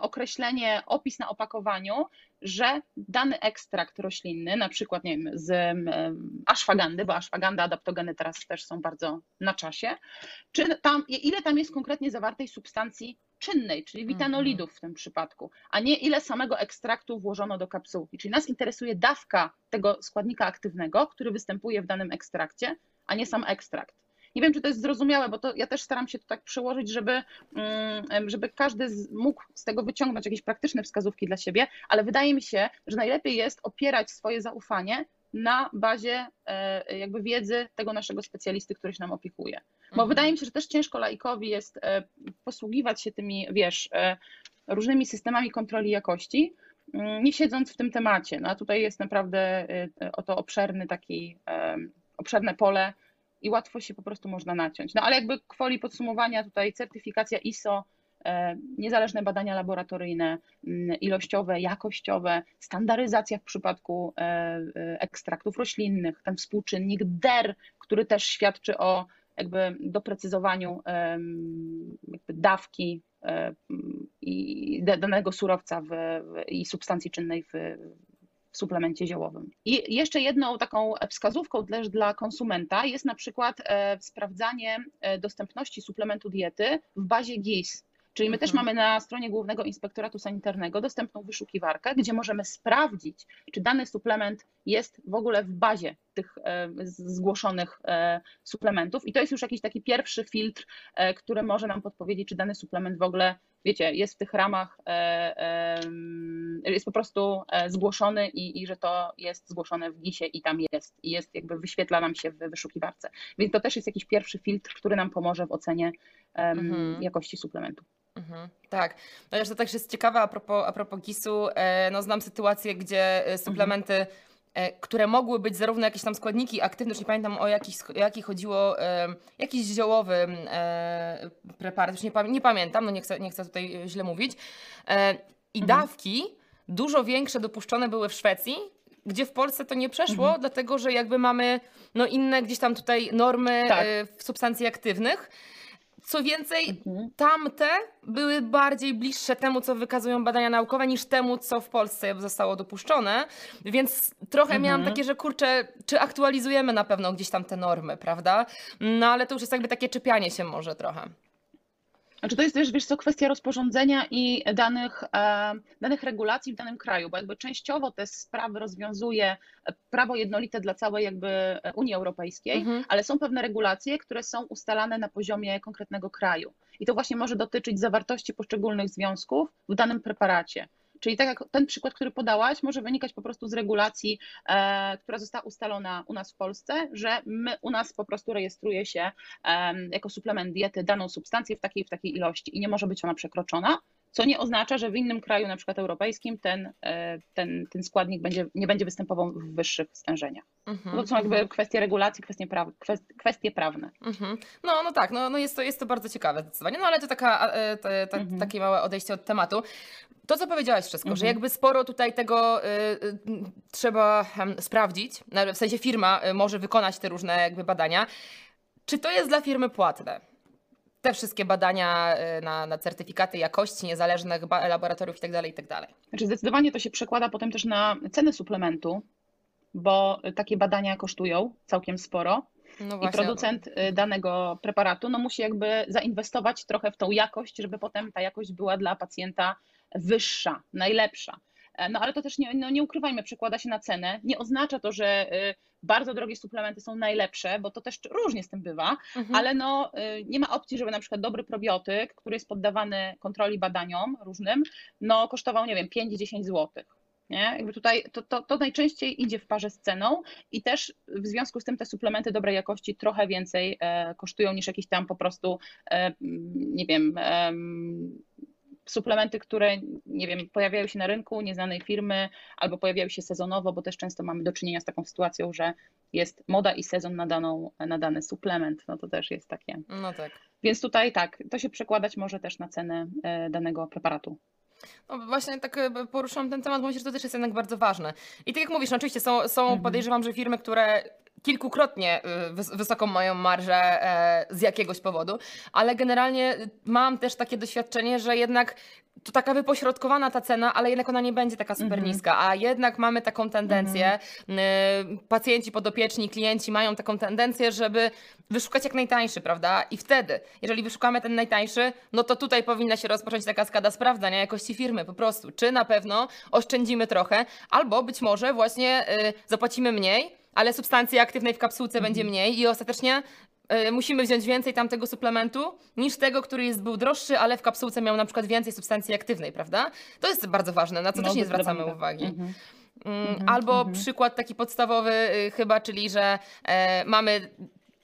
określenie, opis na opakowaniu, że dany ekstrakt roślinny, na przykład nie wiem, z ashwagandy, bo ashwaganda, adaptogeny teraz też są bardzo na czasie, czy tam, ile tam jest konkretnie zawartej substancji czynnej, czyli witanolidów w tym przypadku, a nie ile samego ekstraktu włożono do kapsułki. Czyli nas interesuje dawka tego składnika aktywnego, który występuje w danym ekstrakcie, a nie sam ekstrakt. Nie wiem, czy to jest zrozumiałe, bo to ja też staram się to tak przełożyć, żeby, żeby każdy z, mógł z tego wyciągnąć jakieś praktyczne wskazówki dla siebie, ale wydaje mi się, że najlepiej jest opierać swoje zaufanie na bazie jakby wiedzy tego naszego specjalisty, który się nam opiekuje. Bo mhm. wydaje mi się, że też ciężko laikowi jest posługiwać się tymi, wiesz, różnymi systemami kontroli jakości, nie siedząc w tym temacie. No a tutaj jest naprawdę oto obszerny taki, obszerne pole, i łatwo się po prostu można naciąć. No ale jakby kwoli podsumowania tutaj certyfikacja I S O, niezależne badania laboratoryjne, ilościowe, jakościowe, standaryzacja w przypadku ekstraktów roślinnych, ten współczynnik D E R, który też świadczy o jakby doprecyzowaniu jakby dawki i danego surowca w, i substancji czynnej w w suplemencie ziołowym. I jeszcze jedną taką wskazówką też dla konsumenta jest na przykład sprawdzanie dostępności suplementu diety w bazie G I S. Czyli my mhm. też mamy na stronie Głównego Inspektoratu Sanitarnego dostępną wyszukiwarkę, gdzie możemy sprawdzić, czy dany suplement jest w ogóle w bazie tych zgłoszonych suplementów. I to jest już jakiś taki pierwszy filtr, który może nam podpowiedzieć, czy dany suplement w ogóle, wiecie, jest w tych ramach, jest po prostu zgłoszony i, i że to jest zgłoszone w G I S-ie i tam jest. I jest jakby wyświetla nam się w wyszukiwarce. Więc to też jest jakiś pierwszy filtr, który nam pomoże w ocenie mhm. jakości suplementu. Mhm, tak. No jeszcze też jest ciekawa a propos, a propos G I S-u. No, znam sytuację, gdzie suplementy, mhm. które mogły być zarówno jakieś tam składniki aktywne, już nie pamiętam o jakich, o jakich chodziło, jakiś ziołowy preparat, już nie, nie pamiętam, no nie chcę, nie chcę tutaj źle mówić. I mhm. dawki dużo większe dopuszczone były w Szwecji, gdzie w Polsce to nie przeszło, mhm. dlatego że jakby mamy no, inne gdzieś tam tutaj normy tak. w substancji aktywnych. Co więcej, mhm. tamte były bardziej bliższe temu, co wykazują badania naukowe, niż temu, co w Polsce zostało dopuszczone. Więc trochę mhm. miałam takie, że kurczę, czy aktualizujemy na pewno gdzieś tam te normy, prawda? No ale to już jest jakby takie czepianie się może trochę. Znaczy to jest też, wiesz co, kwestia rozporządzenia i danych, e, danych regulacji w danym kraju, bo jakby częściowo te sprawy rozwiązuje prawo jednolite dla całej jakby Unii Europejskiej, mhm. ale są pewne regulacje, które są ustalane na poziomie konkretnego kraju. I to właśnie może dotyczyć zawartości poszczególnych związków w danym preparacie. Czyli tak jak ten przykład, który podałaś, może wynikać po prostu z regulacji, e, która została ustalona u nas w Polsce, że my u nas po prostu rejestruje się e, jako suplement diety daną substancję w takiej w takiej ilości i nie może być ona przekroczona, co nie oznacza, że w innym kraju, na przykład europejskim, ten, e, ten, ten składnik będzie, nie będzie występował w wyższych stężeniach. Mm-hmm, to są jakby mm-hmm. kwestie regulacji, kwestie, praw, kwestie prawne. Mm-hmm. No, no tak, no, no jest, to, jest to bardzo ciekawe zdecydowanie, no ale to taka, e, te, ta, mm-hmm. takie małe odejście od tematu. To, co powiedziałaś wszystko, mhm. że jakby sporo tutaj tego y, y, trzeba y, sprawdzić, w sensie firma y, może wykonać te różne jakby badania. Czy to jest dla firmy płatne? Te wszystkie badania y, na, na certyfikaty jakości niezależnych laboratoriów itd., itd. Znaczy zdecydowanie to się przekłada potem też na cenę suplementu, bo takie badania kosztują całkiem sporo. No i producent danego preparatu no, musi jakby zainwestować trochę w tą jakość, żeby potem ta jakość była dla pacjenta wyższa, najlepsza. No ale to też nie, no, nie ukrywajmy, przekłada się na cenę. Nie oznacza to, że bardzo drogie suplementy są najlepsze, bo to też różnie z tym bywa, mhm. ale no, nie ma opcji, żeby na przykład dobry probiotyk, który jest poddawany kontroli badaniom różnym, no kosztował, nie wiem, pięć do dziesięciu złotych. Nie? Jakby tutaj to, to, to najczęściej idzie w parze z ceną i też w związku z tym te suplementy dobrej jakości trochę więcej e, kosztują niż jakieś tam po prostu, e, nie wiem, e, suplementy, które, nie wiem, pojawiają się na rynku nieznanej firmy albo pojawiają się sezonowo, bo też często mamy do czynienia z taką sytuacją, że jest moda i sezon na, daną, na dany suplement, no to też jest takie. No tak. Więc tutaj tak, to się przekładać może też na cenę danego preparatu. No właśnie tak poruszyłam ten temat, bo myślę, że to też jest jednak bardzo ważne. I tak jak mówisz, no oczywiście są, są mhm. podejrzewam, że firmy, które kilkukrotnie wysoką mają marżę z jakiegoś powodu, ale generalnie mam też takie doświadczenie, że jednak to taka wypośrodkowana ta cena, ale jednak ona nie będzie taka super niska, a jednak mamy taką tendencję, mm-hmm. pacjenci, podopieczni, klienci mają taką tendencję, żeby wyszukać jak najtańszy, prawda? I wtedy, jeżeli wyszukamy ten najtańszy, no to tutaj powinna się rozpocząć taka kaskada sprawdzania jakości firmy po prostu, czy na pewno oszczędzimy trochę, albo być może właśnie yy, zapłacimy mniej, ale substancji aktywnej w kapsułce mm-hmm. będzie mniej i ostatecznie musimy wziąć więcej tamtego suplementu niż tego, który jest, był droższy, ale w kapsułce miał na przykład więcej substancji aktywnej, prawda? To jest bardzo ważne, na co no, też nie zwracamy prawda. uwagi. Mhm. Albo mhm. przykład taki podstawowy chyba, czyli że e, mamy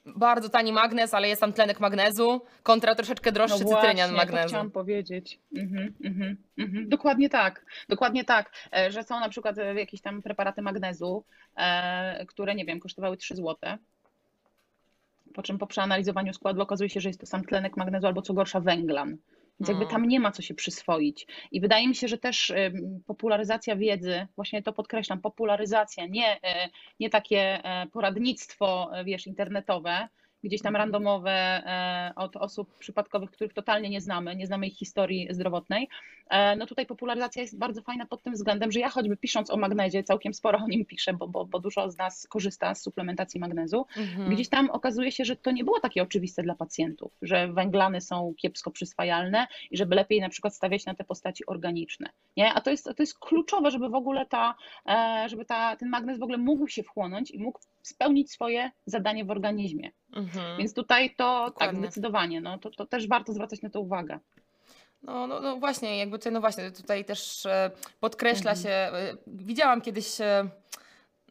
bardzo tani magnez, ale jest tam tlenek magnezu kontra troszeczkę droższy no cytrynian właśnie, magnezu. To chciałam powiedzieć. Mhm, mhm, mhm. Dokładnie tak, dokładnie tak, że są na przykład jakieś tam preparaty magnezu, e, które nie wiem, kosztowały trzy złote. Po czym po przeanalizowaniu składu okazuje się, że jest to sam tlenek magnezu albo co gorsza węglan. Więc jakby tam nie ma co się przyswoić. I wydaje mi się, że też popularyzacja wiedzy, właśnie to podkreślam, popularyzacja, nie, nie takie poradnictwo, wiesz, internetowe, gdzieś tam randomowe od osób przypadkowych, których totalnie nie znamy, nie znamy ich historii zdrowotnej. No tutaj popularyzacja jest bardzo fajna pod tym względem, że ja choćby pisząc o magnezie, całkiem sporo o nim piszę, bo, bo, bo dużo z nas korzysta z suplementacji magnezu. Mhm. Gdzieś tam okazuje się, że to nie było takie oczywiste dla pacjentów, że węglany są kiepsko przyswajalne i żeby lepiej na przykład stawiać na te postaci organiczne. Nie? A to jest, to jest kluczowe, żeby w ogóle ta, żeby ta, ten magnez w ogóle mógł się wchłonąć i mógł spełnić swoje zadanie w organizmie. Mhm. Więc tutaj to Dokładnie. tak, zdecydowanie, no, to, to też warto zwracać na to uwagę. No, no, no właśnie, jakby tutaj, no właśnie, tutaj też podkreśla mhm. się, widziałam kiedyś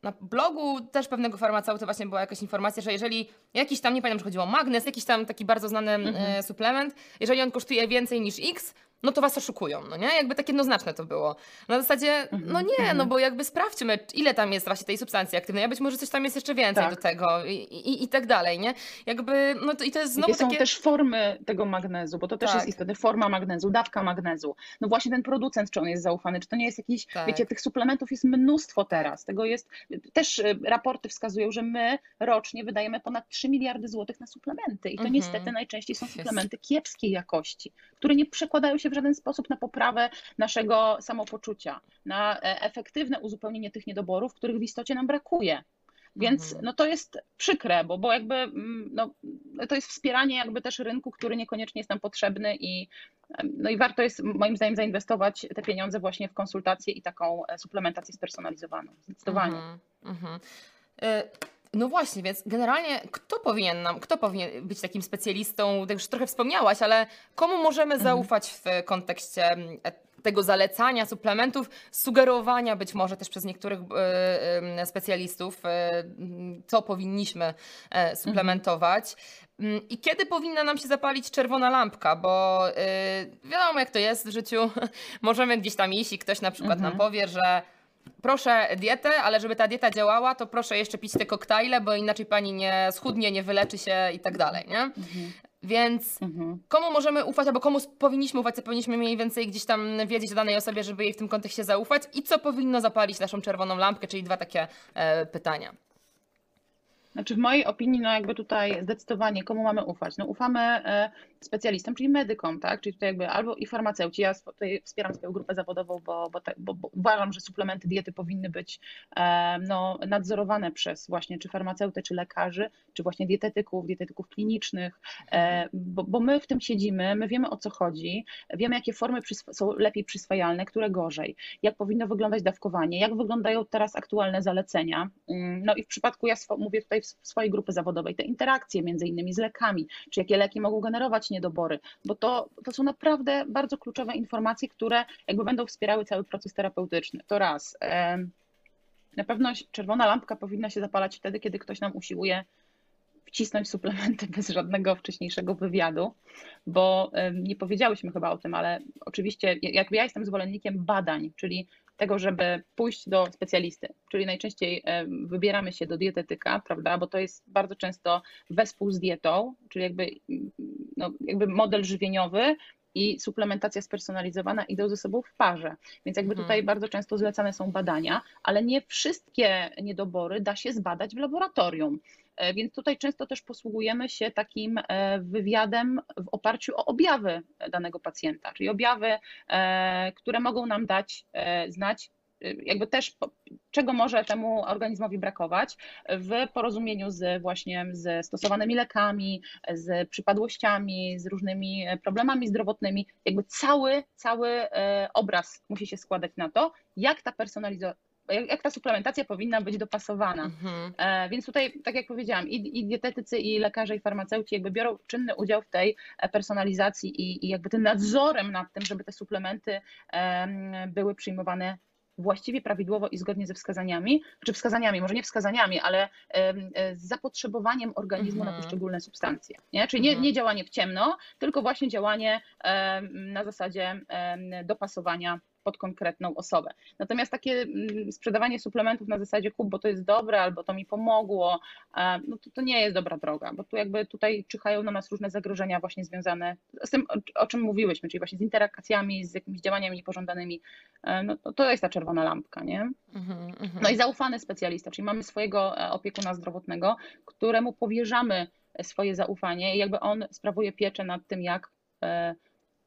na blogu też pewnego farmaceuty właśnie była jakaś informacja, że jeżeli jakiś tam, nie pamiętam, czy chodziło o magnez, jakiś tam taki bardzo znany mhm. suplement, jeżeli on kosztuje więcej niż X, no to was oszukują, no nie? Jakby tak jednoznaczne to było. Na zasadzie, no nie, no bo jakby sprawdźmy, ile tam jest właśnie tej substancji aktywnej, a być może coś tam jest jeszcze więcej tak. do tego i, i, i tak dalej, nie? Jakby, no to i to jest znowu I są takie... też formy tego magnezu, bo to też tak. jest istotne, forma magnezu, dawka magnezu. No właśnie ten producent, czy on jest zaufany, czy to nie jest jakiś, tak. wiecie, tych suplementów jest mnóstwo teraz, tego jest, też raporty wskazują, że my rocznie wydajemy ponad trzy miliardy złotych na suplementy i to mhm. niestety najczęściej są suplementy kiepskiej jakości, które nie przekładają się w żaden sposób na poprawę naszego samopoczucia, na efektywne uzupełnienie tych niedoborów, których w istocie nam brakuje. Więc no to jest przykre, bo, bo jakby no, to jest wspieranie jakby też rynku, który niekoniecznie jest nam potrzebny i, no i warto jest moim zdaniem zainwestować te pieniądze właśnie w konsultacje i taką suplementację spersonalizowaną. Zdecydowanie. Mm, mm-hmm. y- No właśnie, więc generalnie kto powinien nam, kto powinien być takim specjalistą, już trochę wspomniałaś, ale komu możemy zaufać w kontekście tego zalecania suplementów, sugerowania być może też przez niektórych specjalistów, co powinniśmy suplementować i kiedy powinna nam się zapalić czerwona lampka, bo wiadomo jak to jest w życiu, możemy gdzieś tam iść i ktoś na przykład mhm. nam powie, że proszę dietę, ale żeby ta dieta działała, to proszę jeszcze pić te koktajle, bo inaczej pani nie schudnie, nie wyleczy się i tak dalej, nie? Mhm. Więc mhm. komu możemy ufać, albo komu powinniśmy ufać, co powinniśmy mniej więcej gdzieś tam wiedzieć o danej osobie, żeby jej w tym kontekście zaufać i co powinno zapalić naszą czerwoną lampkę, czyli dwa takie e, pytania. Znaczy w mojej opinii, no jakby tutaj zdecydowanie komu mamy ufać? No ufamy specjalistom, czyli medykom, tak? Czyli tutaj jakby albo i farmaceuci. Ja tutaj wspieram swoją grupę zawodową, bo, bo, bo, bo uważam, że suplementy diety powinny być no, nadzorowane przez właśnie czy farmaceutę, czy lekarzy, czy właśnie dietetyków, dietetyków klinicznych, bo, bo my w tym siedzimy, my wiemy o co chodzi, wiemy jakie formy przysw- są lepiej przyswajalne, które gorzej, jak powinno wyglądać dawkowanie, jak wyglądają teraz aktualne zalecenia. No i w przypadku, ja sw- mówię tutaj w swojej grupy zawodowej, te interakcje między innymi z lekami, czy jakie leki mogą generować niedobory, bo to, to są naprawdę bardzo kluczowe informacje, które jakby będą wspierały cały proces terapeutyczny. To raz. Na pewno czerwona lampka powinna się zapalać wtedy, kiedy ktoś nam usiłuje wcisnąć suplementy bez żadnego wcześniejszego wywiadu, bo nie powiedziałyśmy chyba o tym, ale oczywiście jakby ja jestem zwolennikiem badań, czyli tego, żeby pójść do specjalisty, czyli najczęściej wybieramy się do dietetyka, prawda, bo to jest bardzo często wespół z dietą, czyli jakby, no, jakby model żywieniowy i suplementacja spersonalizowana idą ze sobą w parze, więc jakby tutaj hmm. bardzo często zlecane są badania, ale nie wszystkie niedobory da się zbadać w laboratorium, więc tutaj często też posługujemy się takim wywiadem w oparciu o objawy danego pacjenta, czyli objawy, które mogą nam dać znać, jakby też czego może temu organizmowi brakować w porozumieniu z właśnie ze stosowanymi lekami, z przypadłościami, z różnymi problemami zdrowotnymi. Jakby cały, cały obraz musi się składać na to, jak ta personalizacja, jak ta suplementacja powinna być dopasowana. Mhm. Więc tutaj, tak jak powiedziałam, i, i dietetycy, i lekarze, i farmaceuci jakby biorą czynny udział w tej personalizacji i, i jakby tym nadzorem nad tym, żeby te suplementy były przyjmowane właściwie, prawidłowo i zgodnie ze wskazaniami, czy wskazaniami, może nie wskazaniami, ale z zapotrzebowaniem organizmu mhm. na poszczególne substancje. Nie? Czyli mhm. nie, nie działanie w ciemno, tylko właśnie działanie na zasadzie dopasowania pod konkretną osobę. Natomiast takie sprzedawanie suplementów na zasadzie kup, bo to jest dobre, albo to mi pomogło, no to, to nie jest dobra droga, bo tu jakby tutaj czyhają na nas różne zagrożenia właśnie związane z tym, o czym mówiłyśmy, czyli właśnie z interakcjami, z jakimiś działaniami niepożądanymi. No to, to jest ta czerwona lampka, nie? No i zaufany specjalista, czyli mamy swojego opiekuna zdrowotnego, któremu powierzamy swoje zaufanie i jakby on sprawuje pieczę nad tym, jak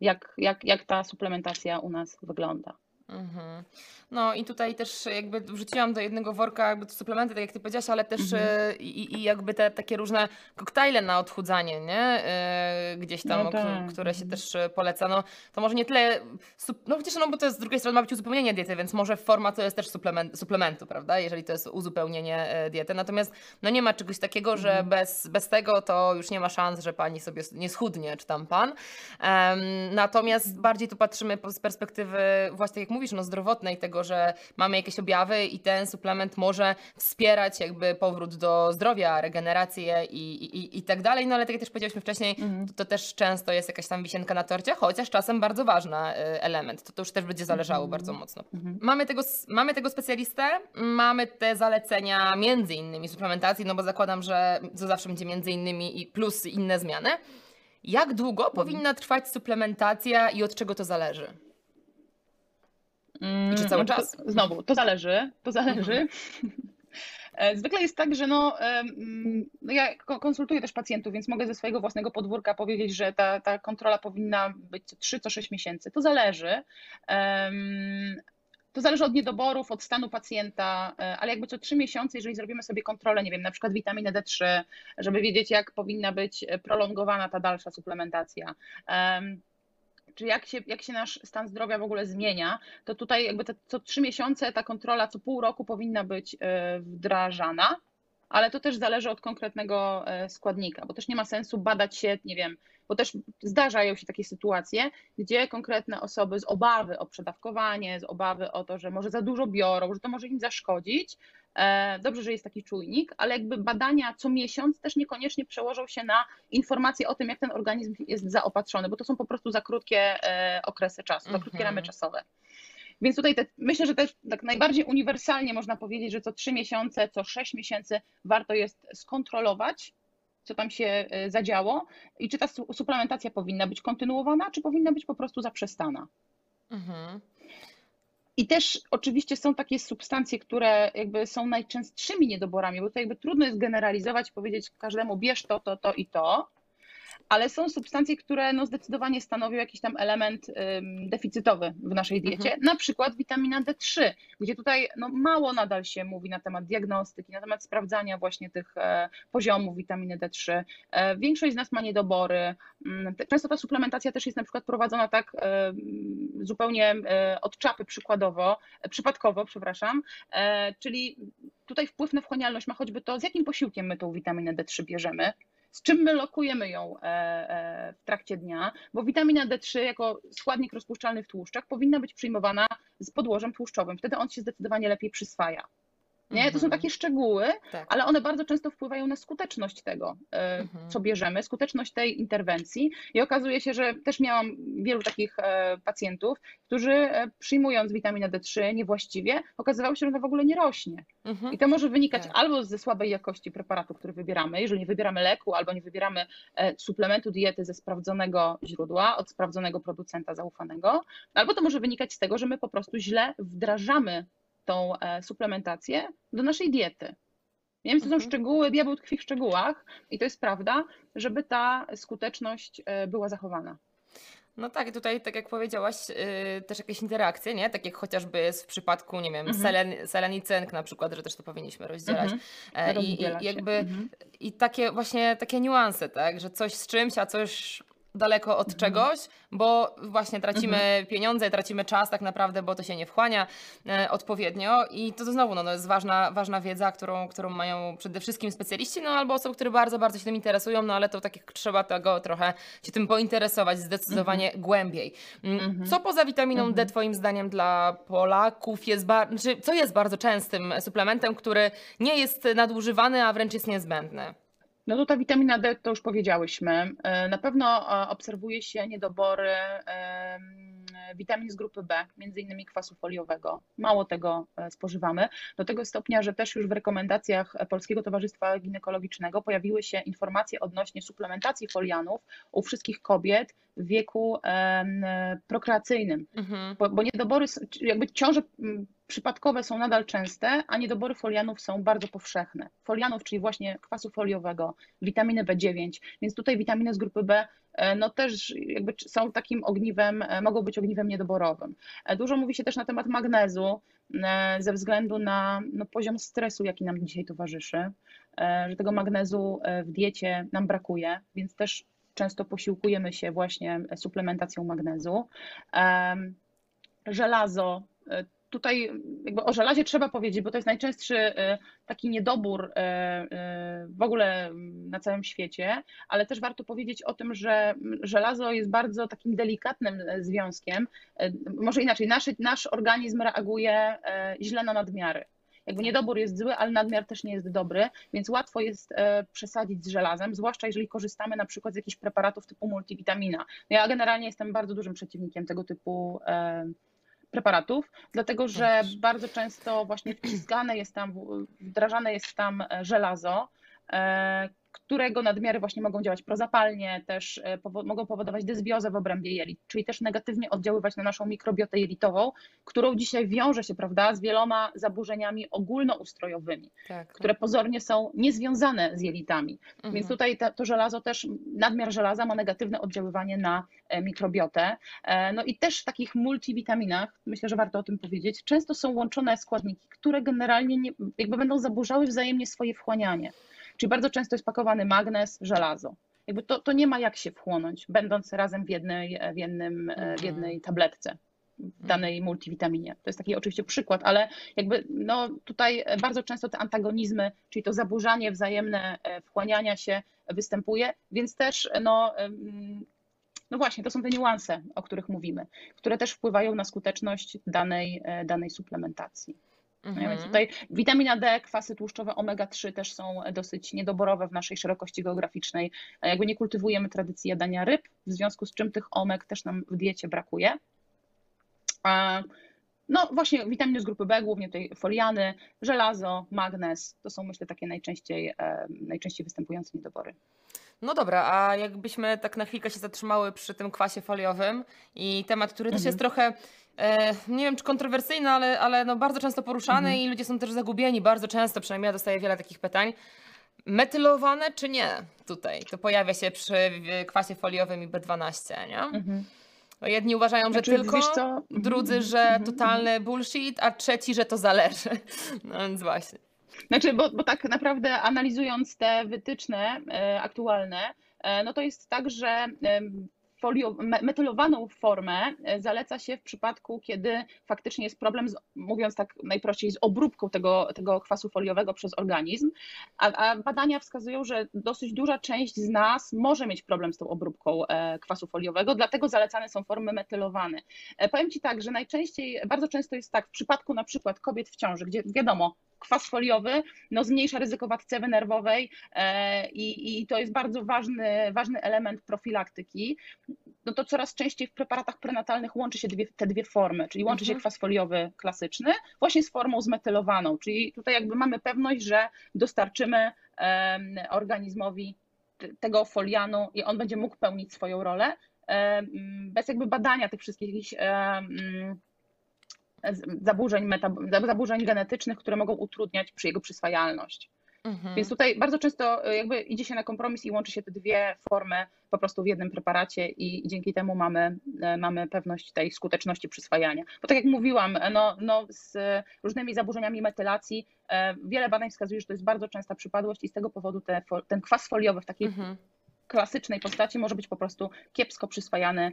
Jak, jak, jak ta suplementacja u nas wygląda. Mm-hmm. No i tutaj też jakby wrzuciłam do jednego worka jakby suplementy, tak jak ty powiedziałaś, ale też mm-hmm. i, i jakby te takie różne koktajle na odchudzanie, nie? Yy, gdzieś tam, no tak. które się też poleca. No to może nie tyle, no przecież no bo to jest z drugiej strony ma być uzupełnienie diety, więc może forma to jest też suplement, suplementu, prawda? Jeżeli to jest uzupełnienie diety. Natomiast no nie ma czegoś takiego, mm-hmm. że bez, bez tego to już nie ma szans, że pani sobie nie schudnie, czy tam pan. Um, natomiast bardziej tu patrzymy z perspektywy właśnie jak mówisz, no zdrowotnej, tego, że mamy jakieś objawy i ten suplement może wspierać jakby powrót do zdrowia, regenerację i, i, i tak dalej, no ale tak jak też powiedzieliśmy wcześniej, mm. to, to też często jest jakaś tam wisienka na torcie, chociaż czasem bardzo ważny element, to, to już też będzie zależało mm. bardzo mocno. Mm. Mamy, tego, mamy tego specjalistę, mamy te zalecenia między innymi suplementacji, no bo zakładam, że to zawsze będzie między innymi i plus inne zmiany. Jak długo mm. powinna trwać suplementacja i od czego to zależy? I czy cały no, czas? To, znowu, to zależy, to zależy. Mhm. Zwykle jest tak, że no, no ja konsultuję też pacjentów, więc mogę ze swojego własnego podwórka powiedzieć, że ta, ta kontrola powinna być trzy co sześć miesięcy. To zależy. Um, To zależy od niedoborów, od stanu pacjenta, ale jakby co trzy miesiące, jeżeli zrobimy sobie kontrolę, nie wiem, na przykład witaminę D trzy, żeby wiedzieć, jak powinna być prolongowana ta dalsza suplementacja. Um, czy jak się, jak się nasz stan zdrowia w ogóle zmienia, to tutaj jakby te, co trzy miesiące ta kontrola co pół roku powinna być wdrażana, ale to też zależy od konkretnego składnika, bo też nie ma sensu badać się, nie wiem, bo też zdarzają się takie sytuacje, gdzie konkretne osoby z obawy o przedawkowanie, z obawy o to, że może za dużo biorą, że to może im zaszkodzić. Dobrze, że jest taki czujnik, ale jakby badania co miesiąc też niekoniecznie przełożą się na informacje o tym, jak ten organizm jest zaopatrzony, bo to są po prostu za krótkie okresy czasu, za krótkie ramy czasowe. Więc tutaj te, myślę, że też tak najbardziej uniwersalnie można powiedzieć, że co trzy miesiące, co sześć miesięcy warto jest skontrolować, co tam się zadziało i czy ta suplementacja powinna być kontynuowana, czy powinna być po prostu zaprzestana. Mhm. I też oczywiście są takie substancje, które jakby są najczęstszymi niedoborami, bo to jakby trudno jest generalizować, powiedzieć każdemu bierz to, to, to i to, ale są substancje, które no zdecydowanie stanowią jakiś tam element deficytowy w naszej diecie, mhm. na przykład witamina D trzy, gdzie tutaj no mało nadal się mówi na temat diagnostyki, na temat sprawdzania właśnie tych poziomów witaminy D trzy. Większość z nas ma niedobory. Często ta suplementacja też jest na przykład prowadzona tak zupełnie od czapy przykładowo, przypadkowo, przepraszam, czyli tutaj wpływ na wchłanialność ma choćby to, z jakim posiłkiem my tą witaminę D trzy bierzemy, z czym my lokujemy ją w trakcie dnia, bo witamina D trzy jako składnik rozpuszczalny w tłuszczach powinna być przyjmowana z podłożem tłuszczowym, wtedy on się zdecydowanie lepiej przyswaja. Nie? To są takie szczegóły, tak. ale one bardzo często wpływają na skuteczność tego, mhm. co bierzemy, skuteczność tej interwencji. I okazuje się, że też miałam wielu takich pacjentów, którzy przyjmując witaminę D trzy niewłaściwie, okazywało się, że ona w ogóle nie rośnie. Mhm. I to może wynikać tak. albo ze słabej jakości preparatu, który wybieramy, jeżeli nie wybieramy leku, albo nie wybieramy suplementu diety ze sprawdzonego źródła, od sprawdzonego producenta zaufanego, albo to może wynikać z tego, że my po prostu źle wdrażamy tą suplementację do naszej diety. Nie wiem, to są szczegóły, diabeł tkwi w szczegółach i to jest prawda, żeby ta skuteczność była zachowana. No tak, tutaj tak jak powiedziałaś, yy, też jakieś interakcje, nie? Tak jak chociażby jest w przypadku, nie wiem, mm-hmm. selen, selen i cynk na przykład, że też to powinniśmy rozdzielać. Mm-hmm. I, i, jakby, mm-hmm. I takie właśnie takie niuanse, tak? Że coś z czymś, a coś daleko od mhm. czegoś, bo właśnie tracimy mhm. pieniądze, tracimy czas tak naprawdę, bo to się nie wchłania e, odpowiednio i to, to znowu no, to jest ważna, ważna wiedza, którą, którą mają przede wszystkim specjaliści, no albo osoby, które bardzo, bardzo się tym interesują, no ale to tak jak trzeba tego trochę się tym pointeresować zdecydowanie mhm. głębiej. Mhm. Co poza witaminą mhm. D twoim zdaniem dla Polaków jest, znaczy, co jest bardzo częstym suplementem, który nie jest nadużywany, a wręcz jest niezbędny? No to ta witamina D, to już powiedziałyśmy. Na pewno obserwuje się niedobory witamin z grupy B, między innymi kwasu foliowego. Mało tego spożywamy. Do tego stopnia, że też już w rekomendacjach Polskiego Towarzystwa Ginekologicznego pojawiły się informacje odnośnie suplementacji folianów u wszystkich kobiet w wieku prokreacyjnym. Mhm. Bo, bo niedobory, jakby ciąże przypadkowe są nadal częste, a niedobory folianów są bardzo powszechne. Folianów, czyli właśnie kwasu foliowego, witaminy B dziewięć, więc tutaj witaminy z grupy B no też jakby są takim ogniwem, mogą być ogniwem niedoborowym. Dużo mówi się też na temat magnezu ze względu na no, poziom stresu, jaki nam dzisiaj towarzyszy, że tego magnezu w diecie nam brakuje, więc też często posiłkujemy się właśnie suplementacją magnezu. Żelazo. Tutaj jakby o żelazie trzeba powiedzieć, bo to jest najczęstszy taki niedobór w ogóle na całym świecie, ale też warto powiedzieć o tym, że żelazo jest bardzo takim delikatnym związkiem. Może inaczej, nasz, nasz organizm reaguje źle na nadmiary. Jakby niedobór jest zły, ale nadmiar też nie jest dobry, więc łatwo jest przesadzić z żelazem, zwłaszcza jeżeli korzystamy na przykład z jakichś preparatów typu multivitamina. Ja generalnie jestem bardzo dużym przeciwnikiem tego typu preparatów, dlatego że bardzo często właśnie wciskane jest tam, wdrażane jest tam żelazo, którego nadmiary właśnie mogą działać prozapalnie, też mogą powodować dysbiozę w obrębie jelit, czyli też negatywnie oddziaływać na naszą mikrobiotę jelitową, którą dzisiaj wiąże się, prawda, z wieloma zaburzeniami ogólnoustrojowymi, tak. które pozornie są niezwiązane z jelitami. Mhm. Więc tutaj to, to żelazo też, nadmiar żelaza ma negatywne oddziaływanie na mikrobiotę. No i też w takich multivitaminach, myślę, że warto o tym powiedzieć, często są łączone składniki, które generalnie nie, jakby będą zaburzały wzajemnie swoje wchłanianie. Czyli bardzo często jest pakowany magnez, żelazo. Jakby to, to nie ma jak się wchłonąć, będąc razem w jednej, w jednym, w jednej tabletce, w danej multivitaminie. To jest taki oczywiście przykład, ale jakby no tutaj bardzo często te antagonizmy, czyli to zaburzanie wzajemne wchłaniania się występuje, więc też no, no właśnie to są te niuanse, o których mówimy, które też wpływają na skuteczność danej, danej suplementacji. Mhm. Więc tutaj witamina D, kwasy tłuszczowe, omega trzy też są dosyć niedoborowe w naszej szerokości geograficznej. Jakby nie kultywujemy tradycji jadania ryb, w związku z czym tych omek też nam w diecie brakuje. No właśnie witaminy z grupy B, głównie tutaj foliany, żelazo, magnez, to są myślę takie najczęściej, najczęściej występujące niedobory. No dobra, a jakbyśmy tak na chwilkę się zatrzymały przy tym kwasie foliowym i temat, który mhm. też jest trochę, e, nie wiem czy kontrowersyjny, ale, ale no bardzo często poruszany mhm. i ludzie są też zagubieni, bardzo często, przynajmniej ja dostaję wiele takich pytań. Metylowane czy nie tutaj? To pojawia się przy kwasie foliowym i B dwanaście, nie? Mhm. Jedni uważają, że znaczy, tylko, drudzy, że totalny bullshit, a trzeci, że to zależy. No więc właśnie. Znaczy, bo, bo tak naprawdę analizując te wytyczne e, aktualne, e, no to jest tak, że e, folio, me, metylowaną formę zaleca się w przypadku, kiedy faktycznie jest problem, z, mówiąc tak najprościej, z obróbką tego, tego kwasu foliowego przez organizm, a, a badania wskazują, że dosyć duża część z nas może mieć problem z tą obróbką e, kwasu foliowego, dlatego zalecane są formy metylowane. E, powiem Ci tak, że najczęściej, bardzo często jest tak, w przypadku na przykład kobiet w ciąży, gdzie wiadomo, kwas foliowy no, zmniejsza ryzyko władcewy nerwowej e, i, i to jest bardzo ważny, ważny element profilaktyki. No to coraz częściej w preparatach prenatalnych łączy się dwie, te dwie formy, czyli łączy mhm. się kwas foliowy klasyczny właśnie z formą zmetylowaną, czyli tutaj jakby mamy pewność, że dostarczymy e, organizmowi t, tego folianu i on będzie mógł pełnić swoją rolę e, bez jakby badania tych wszystkich jakichś e, zaburzeń, meta, zaburzeń genetycznych, które mogą utrudniać przy jego przyswajalność. Mhm. Więc tutaj bardzo często jakby idzie się na kompromis i łączy się te dwie formy po prostu w jednym preparacie i dzięki temu mamy, mamy pewność tej skuteczności przyswajania. Bo tak jak mówiłam, no, no z różnymi zaburzeniami metylacji wiele badań wskazuje, że to jest bardzo częsta przypadłość i z tego powodu te, ten kwas foliowy w takiej mhm. klasycznej postaci może być po prostu kiepsko przyswajany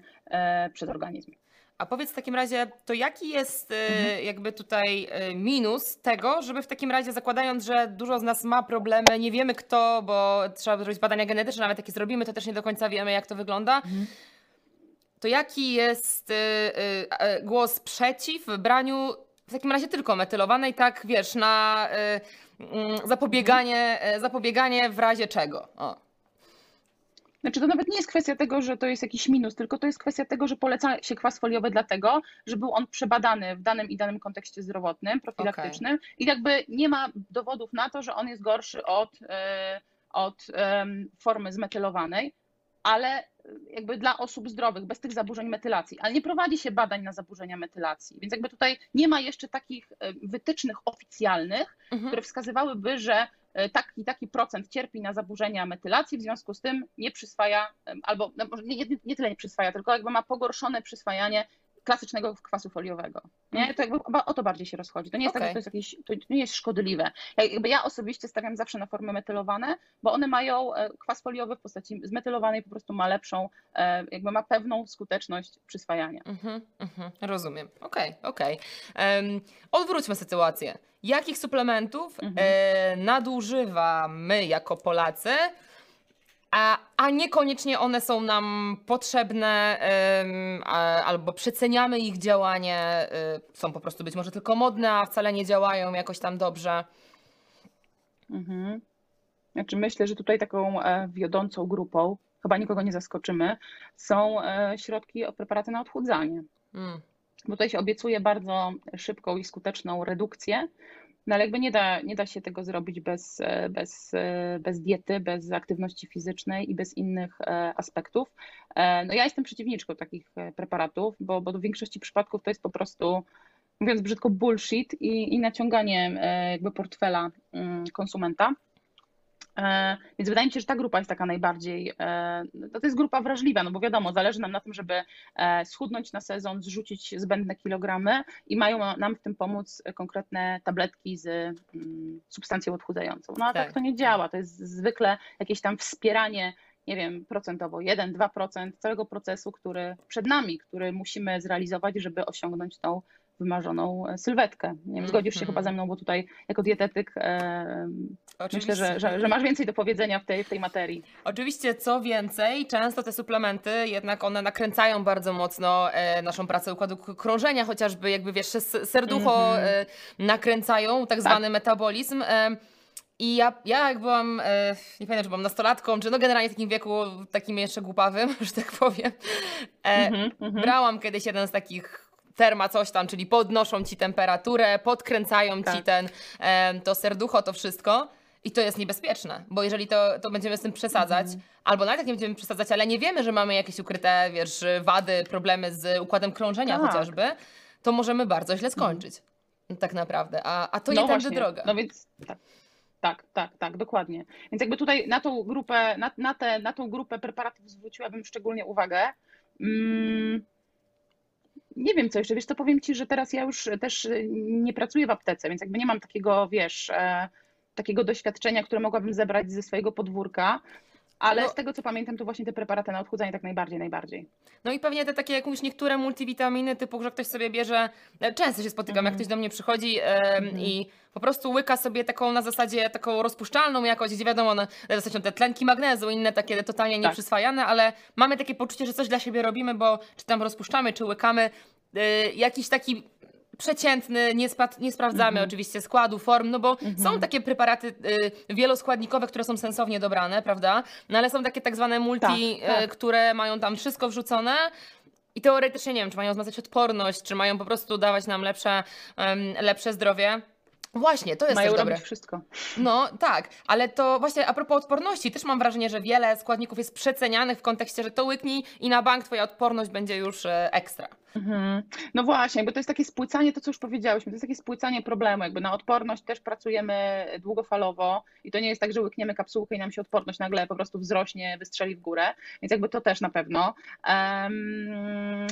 przez organizm. A powiedz w takim razie, to jaki jest mhm. jakby tutaj minus tego, żeby w takim razie, zakładając, że dużo z nas ma problemy, nie wiemy kto, bo trzeba zrobić badania genetyczne, nawet jakie zrobimy, to też nie do końca wiemy jak to wygląda. Mhm. To jaki jest głos przeciw wybraniu w takim razie tylko metylowanej, tak wiesz, na zapobieganie, zapobieganie w razie czego? O. Znaczy to nawet nie jest kwestia tego, że to jest jakiś minus, tylko to jest kwestia tego, że poleca się kwas foliowy dlatego, że był on przebadany w danym i danym kontekście zdrowotnym, profilaktycznym okay. i jakby nie ma dowodów na to, że on jest gorszy od, od formy zmetylowanej, ale jakby dla osób zdrowych, bez tych zaburzeń metylacji, ale nie prowadzi się badań na zaburzenia metylacji, więc jakby tutaj nie ma jeszcze takich wytycznych oficjalnych, mhm. które wskazywałyby, że taki taki procent cierpi na zaburzenia metylacji, w związku z tym nie przyswaja, albo no, nie, nie, nie tyle nie przyswaja, tylko jakby ma pogorszone przyswajanie klasycznego kwasu foliowego. Nie? To jakby o to bardziej się rozchodzi. To nie jest okay. tak, że to jest jakieś, to nie jest szkodliwe. Jakby ja osobiście stawiam zawsze na formy metylowane, bo one mają kwas foliowy w postaci zmetylowanej, po prostu ma lepszą, jakby ma pewną skuteczność przyswajania. Mm-hmm, mm-hmm. Rozumiem. Okej, okay, okej. Okay. Um, odwróćmy sytuację. Jakich suplementów mm-hmm. e, nadużywamy jako Polacy? A, a niekoniecznie one są nam potrzebne ym, a, albo przeceniamy ich działanie, y, są po prostu być może tylko modne, a wcale nie działają jakoś tam dobrze. Mhm. Znaczy myślę, że tutaj taką e, wiodącą grupą, chyba nikogo nie zaskoczymy, są e, środki, preparaty na odchudzanie. Mm. Bo tutaj się obiecuje bardzo szybką i skuteczną redukcję. No ale jakby nie da, nie da się tego zrobić bez, bez, bez diety, bez aktywności fizycznej i bez innych aspektów. No ja jestem przeciwniczką takich preparatów, bo, bo w większości przypadków to jest po prostu, mówiąc brzydko, bullshit i, i naciąganie jakby portfela konsumenta. Więc wydaje mi się, że ta grupa jest taka najbardziej, to jest grupa wrażliwa, no bo wiadomo, zależy nam na tym, żeby schudnąć na sezon, zrzucić zbędne kilogramy i mają nam w tym pomóc konkretne tabletki z substancją odchudzającą. No a tak, tak to nie działa, to jest zwykle jakieś tam wspieranie, nie wiem, procentowo, jeden do dwóch procent całego procesu, który przed nami, który musimy zrealizować, żeby osiągnąć tą wymarzoną sylwetkę. Nie wiem, zgodzisz się mm-hmm. chyba ze mną, bo tutaj jako dietetyk e, myślę, że, że, że masz więcej do powiedzenia w tej, w tej materii. Oczywiście, co więcej, często te suplementy jednak one nakręcają bardzo mocno e, naszą pracę układu krążenia, chociażby jakby wiesz, serducho mm-hmm. e, nakręcają, tak zwany tak. metabolizm. E, I ja, ja jak byłam, nie pamiętam, czy byłam nastolatką, czy no generalnie w takim wieku, takim jeszcze głupawym, że tak powiem, e, mm-hmm, mm-hmm. brałam kiedyś jeden z takich terma coś tam, czyli podnoszą ci temperaturę, podkręcają tak. ci ten, e, to serducho, to wszystko. I to jest niebezpieczne, bo jeżeli to, to będziemy z tym przesadzać, mm-hmm. albo nawet jak nie będziemy przesadzać, ale nie wiemy, że mamy jakieś ukryte, wiesz, wady, problemy z układem krążenia tak. chociażby, to możemy bardzo źle skończyć mm. tak naprawdę, a, a to no nie tędy droga. No więc tak. Tak, tak, tak, dokładnie. Więc jakby tutaj na tą grupę, na, na, te, na tą grupę preparatów zwróciłabym szczególnie uwagę. Mm, nie wiem co jeszcze, wiesz, to powiem ci, że teraz ja już też nie pracuję w aptece, więc jakby nie mam takiego, wiesz, e, takiego doświadczenia, które mogłabym zebrać ze swojego podwórka. Ale no, z tego co pamiętam, to właśnie te preparaty na odchudzanie tak najbardziej, najbardziej. No i pewnie te takie, jak mówisz, niektóre multivitaminy typu, że ktoś sobie bierze, często się spotykam, mm. jak ktoś do mnie przychodzi e, mm. i po prostu łyka sobie taką na zasadzie taką rozpuszczalną jakoś, gdzie wiadomo, na zasadzie te tlenki magnezu, inne takie totalnie nieprzyswajane, tak. ale mamy takie poczucie, że coś dla siebie robimy, bo czy tam rozpuszczamy, czy łykamy, e, jakiś taki przeciętny, nie, spa, nie sprawdzamy mhm. oczywiście składu, form, no bo mhm. są takie preparaty y, wieloskładnikowe, które są sensownie dobrane, prawda? No ale są takie tak zwane multi, tak, tak. Y, które mają tam wszystko wrzucone. I teoretycznie nie wiem, czy mają wzmacniać odporność, czy mają po prostu dawać nam lepsze, um, lepsze zdrowie. Właśnie, to jest mają też dobre. Robić wszystko. No tak, ale to właśnie a propos odporności, też mam wrażenie, że wiele składników jest przecenianych w kontekście, że to łyknij i na bank twoja odporność będzie już ekstra. Mhm. No właśnie, bo to jest takie spłycanie, to co już powiedziałyśmy, to jest takie spłycanie problemu, jakby na odporność też pracujemy długofalowo i to nie jest tak, że łykniemy kapsułkę i nam się odporność nagle po prostu wzrośnie, wystrzeli w górę, więc jakby to też na pewno. Um,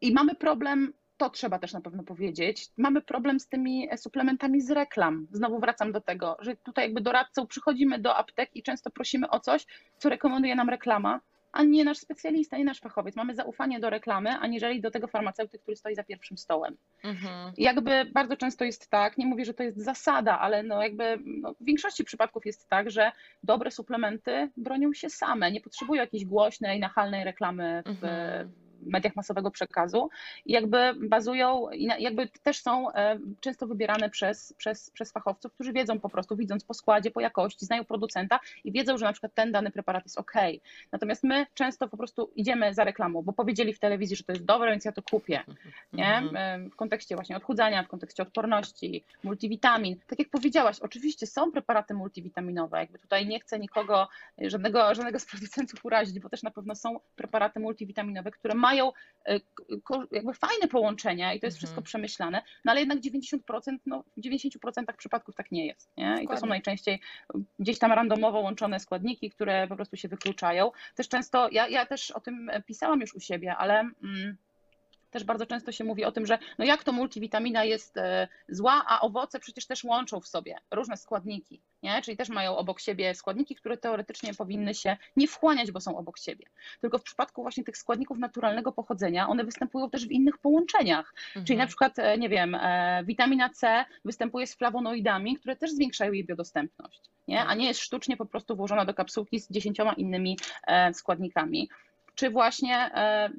I mamy problem... To trzeba też na pewno powiedzieć. Mamy problem z tymi suplementami z reklam. Znowu wracam do tego, że tutaj jakby doradcą przychodzimy do aptek i często prosimy o coś, co rekomenduje nam reklama, a nie nasz specjalista, nie nasz fachowiec. Mamy zaufanie do reklamy, aniżeli do tego farmaceuty, który stoi za pierwszym stołem. Mhm. Jakby bardzo często jest tak, nie mówię, że to jest zasada, ale no jakby no w większości przypadków jest tak, że dobre suplementy bronią się same, nie potrzebują jakiejś głośnej, nachalnej reklamy w mhm. mediach masowego przekazu i jakby bazują, jakby też są często wybierane przez, przez, przez fachowców, którzy wiedzą po prostu, widząc po składzie, po jakości, znają producenta i wiedzą, że na przykład ten dany preparat jest ok. Natomiast my często po prostu idziemy za reklamą, bo powiedzieli w telewizji, że to jest dobre, więc ja to kupię. Nie? W kontekście właśnie odchudzania, w kontekście odporności, multivitamin. Tak jak powiedziałaś, oczywiście są preparaty multivitaminowe, jakby tutaj nie chcę nikogo, żadnego, żadnego z producentów urazić, bo też na pewno są preparaty multivitaminowe, które mają mają jakby fajne połączenia i to jest mhm. wszystko przemyślane, no ale jednak dziewięćdziesiąt procent, no w dziewięćdziesięciu procentach przypadków tak nie jest. Nie? I Dokładnie. To są najczęściej gdzieś tam randomowo łączone składniki, które po prostu się wykluczają. Też często, ja, ja też o tym pisałam już u siebie, ale... Mm, też bardzo często się mówi o tym, że no jak to multivitamina jest zła, a owoce przecież też łączą w sobie różne składniki, nie? Czyli też mają obok siebie składniki, które teoretycznie powinny się nie wchłaniać, bo są obok siebie. Tylko w przypadku właśnie tych składników naturalnego pochodzenia, one występują też w innych połączeniach. Mhm. Czyli na przykład, nie wiem, witamina C występuje z flawonoidami, które też zwiększają jej biodostępność, nie? A nie jest sztucznie po prostu włożona do kapsułki z dziesięcioma innymi składnikami. Czy właśnie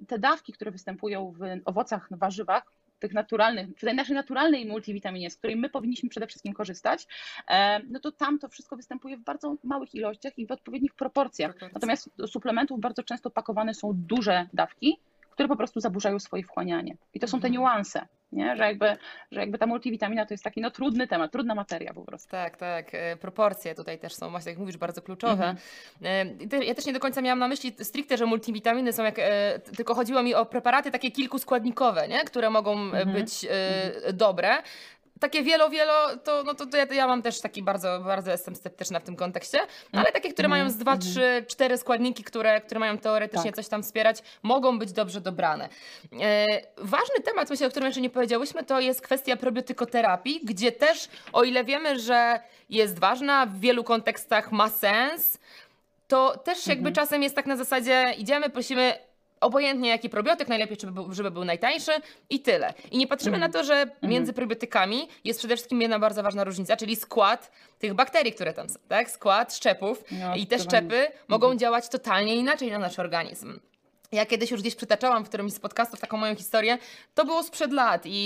te dawki, które występują w owocach, warzywach, tych naturalnych, w tej naszej naturalnej multivitaminie, z której my powinniśmy przede wszystkim korzystać, no to tam to wszystko występuje w bardzo małych ilościach i w odpowiednich proporcjach. Natomiast do suplementów bardzo często pakowane są duże dawki, które po prostu zaburzają swoje wchłanianie. I to są te niuanse. Nie? Że, jakby, że jakby ta multivitamina to jest taki no, trudny temat, trudna materia po prostu. Tak, tak. Proporcje tutaj też są, właśnie jak mówisz, bardzo kluczowe. Mhm. Ja też nie do końca miałam na myśli stricte, że multivitaminy są jak, tylko chodziło mi o preparaty takie kilkuskładnikowe, nie? Które mogą mhm. być mhm. dobre. Takie wielo, wielo, to, no to, to ja, ja mam też taki bardzo, bardzo jestem sceptyczna w tym kontekście, no, ale takie, które mm, mają z dwa, mm. trzy, cztery składniki, które, które mają teoretycznie tak. coś tam wspierać, mogą być dobrze dobrane. E, ważny temat, myślę, o którym jeszcze nie powiedziałyśmy, to jest kwestia probiotykoterapii, gdzie też, o ile wiemy, że jest ważna, w wielu kontekstach ma sens, to też jakby mm-hmm. czasem jest tak na zasadzie, idziemy, prosimy, obojętnie jaki probiotyk, najlepiej żeby był, żeby był najtańszy i tyle. I nie patrzymy mm. na to, że między mm. probiotykami jest przede wszystkim jedna bardzo ważna różnica, czyli skład tych bakterii, które tam są, tak? Skład szczepów no, i te szczepy mm. mogą działać totalnie inaczej na nasz organizm. Ja kiedyś już gdzieś przytaczałam w którymś z podcastów taką moją historię, to było sprzed lat i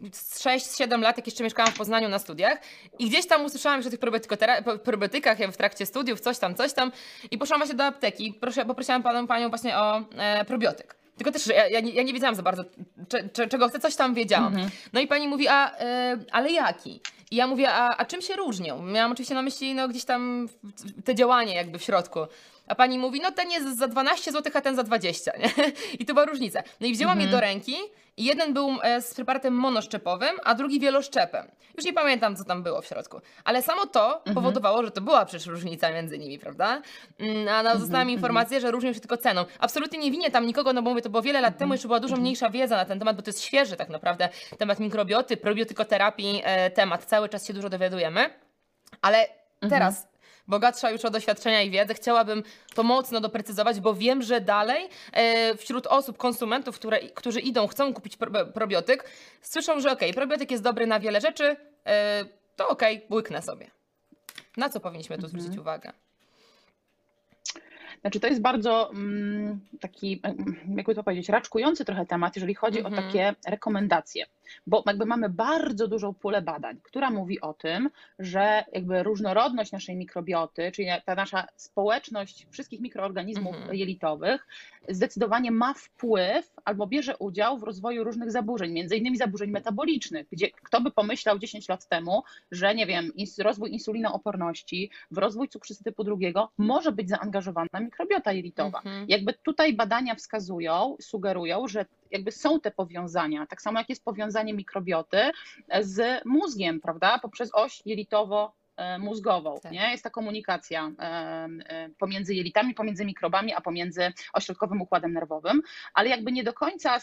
yy, sześć siedem lat, jak jeszcze mieszkałam w Poznaniu na studiach i gdzieś tam usłyszałam już o tych probiotykach w trakcie studiów, coś tam, coś tam i poszłam właśnie do apteki i poprosiłam paną, panią właśnie o e, probiotyk. Tylko też ja, ja, nie, ja nie wiedziałam za bardzo, cze, cze, czego chcę, coś tam wiedziałam. Mhm. No i pani mówi, a e, ale jaki? I ja mówię, a, a czym się różnią? Miałam oczywiście na myśli no, gdzieś tam te działanie jakby w środku. A pani mówi, no ten jest za dwanaście złotych, a ten za dwadzieścia, nie? I to była różnica. No i wzięłam mhm. je do ręki i jeden był z preparatem monoszczepowym, a drugi wieloszczepem. Już nie pamiętam, co tam było w środku. Ale samo to mhm. powodowało, że to była przecież różnica między nimi, prawda? A no, dostałam informację, że różnią się tylko ceną. Absolutnie nie winię tam nikogo, no bo mówię, to było wiele lat temu, jeszcze była dużo mniejsza wiedza na ten temat, bo to jest świeży tak naprawdę temat mikrobioty, probiotykoterapii, temat. Cały czas się dużo dowiadujemy, ale teraz... Mhm. bogatsza już o doświadczenia i wiedzę, chciałabym to mocno doprecyzować, bo wiem, że dalej e, wśród osób, konsumentów, które, którzy idą, chcą kupić pro, probiotyk, słyszą, że okej, okay, probiotyk jest dobry na wiele rzeczy, e, to okej, okay, łyknę sobie. Na co powinniśmy tu mhm. zwrócić uwagę? Znaczy to jest bardzo um, taki, jakby to powiedzieć, raczkujący trochę temat, jeżeli chodzi mhm. o takie rekomendacje. Bo jakby mamy bardzo dużą pulę badań, która mówi o tym, że jakby różnorodność naszej mikrobioty, czyli ta nasza społeczność wszystkich mikroorganizmów mhm. jelitowych zdecydowanie ma wpływ albo bierze udział w rozwoju różnych zaburzeń, między innymi zaburzeń metabolicznych, gdzie kto by pomyślał dziesięć lat temu, że nie wiem, rozwój insulinooporności, w rozwój cukrzycy typu drugiego może być zaangażowana mikrobiota jelitowa. Mhm. Jakby tutaj badania wskazują, sugerują, że jakby są te powiązania, tak samo jak jest powiązanie mikrobioty z mózgiem, prawda, poprzez oś jelitowo mózgową, tak. nie? Jest ta komunikacja pomiędzy jelitami, pomiędzy mikrobami, a pomiędzy ośrodkowym układem nerwowym, ale jakby nie do końca,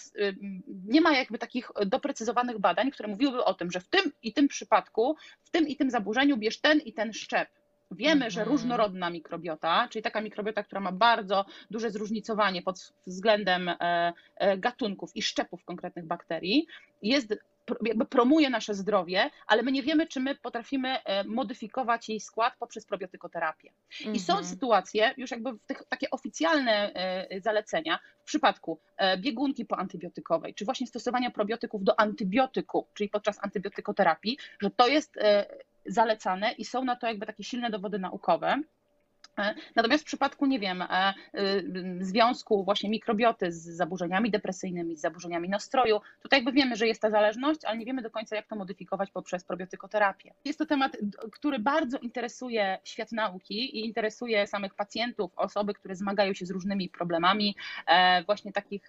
nie ma jakby takich doprecyzowanych badań, które mówiłyby o tym, że w tym i tym przypadku, w tym i tym zaburzeniu bierz ten i ten szczep. Wiemy, mhm. że różnorodna mikrobiota, czyli taka mikrobiota, która ma bardzo duże zróżnicowanie pod względem gatunków i szczepów konkretnych bakterii, jest jakby promuje nasze zdrowie, ale my nie wiemy, czy my potrafimy modyfikować jej skład poprzez probiotykoterapię. Mm-hmm. I są sytuacje, już jakby w tych, takie oficjalne zalecenia w przypadku biegunki poantybiotykowej, czy właśnie stosowania probiotyków do antybiotyku, czyli podczas antybiotykoterapii, że to jest zalecane i są na to jakby takie silne dowody naukowe. Natomiast w przypadku, nie wiem, związku właśnie mikrobioty z zaburzeniami depresyjnymi, z zaburzeniami nastroju, tutaj jakby wiemy, że jest ta zależność, ale nie wiemy do końca, jak to modyfikować poprzez probiotykoterapię. Jest to temat, który bardzo interesuje świat nauki i interesuje samych pacjentów, osoby, które zmagają się z różnymi problemami, właśnie takich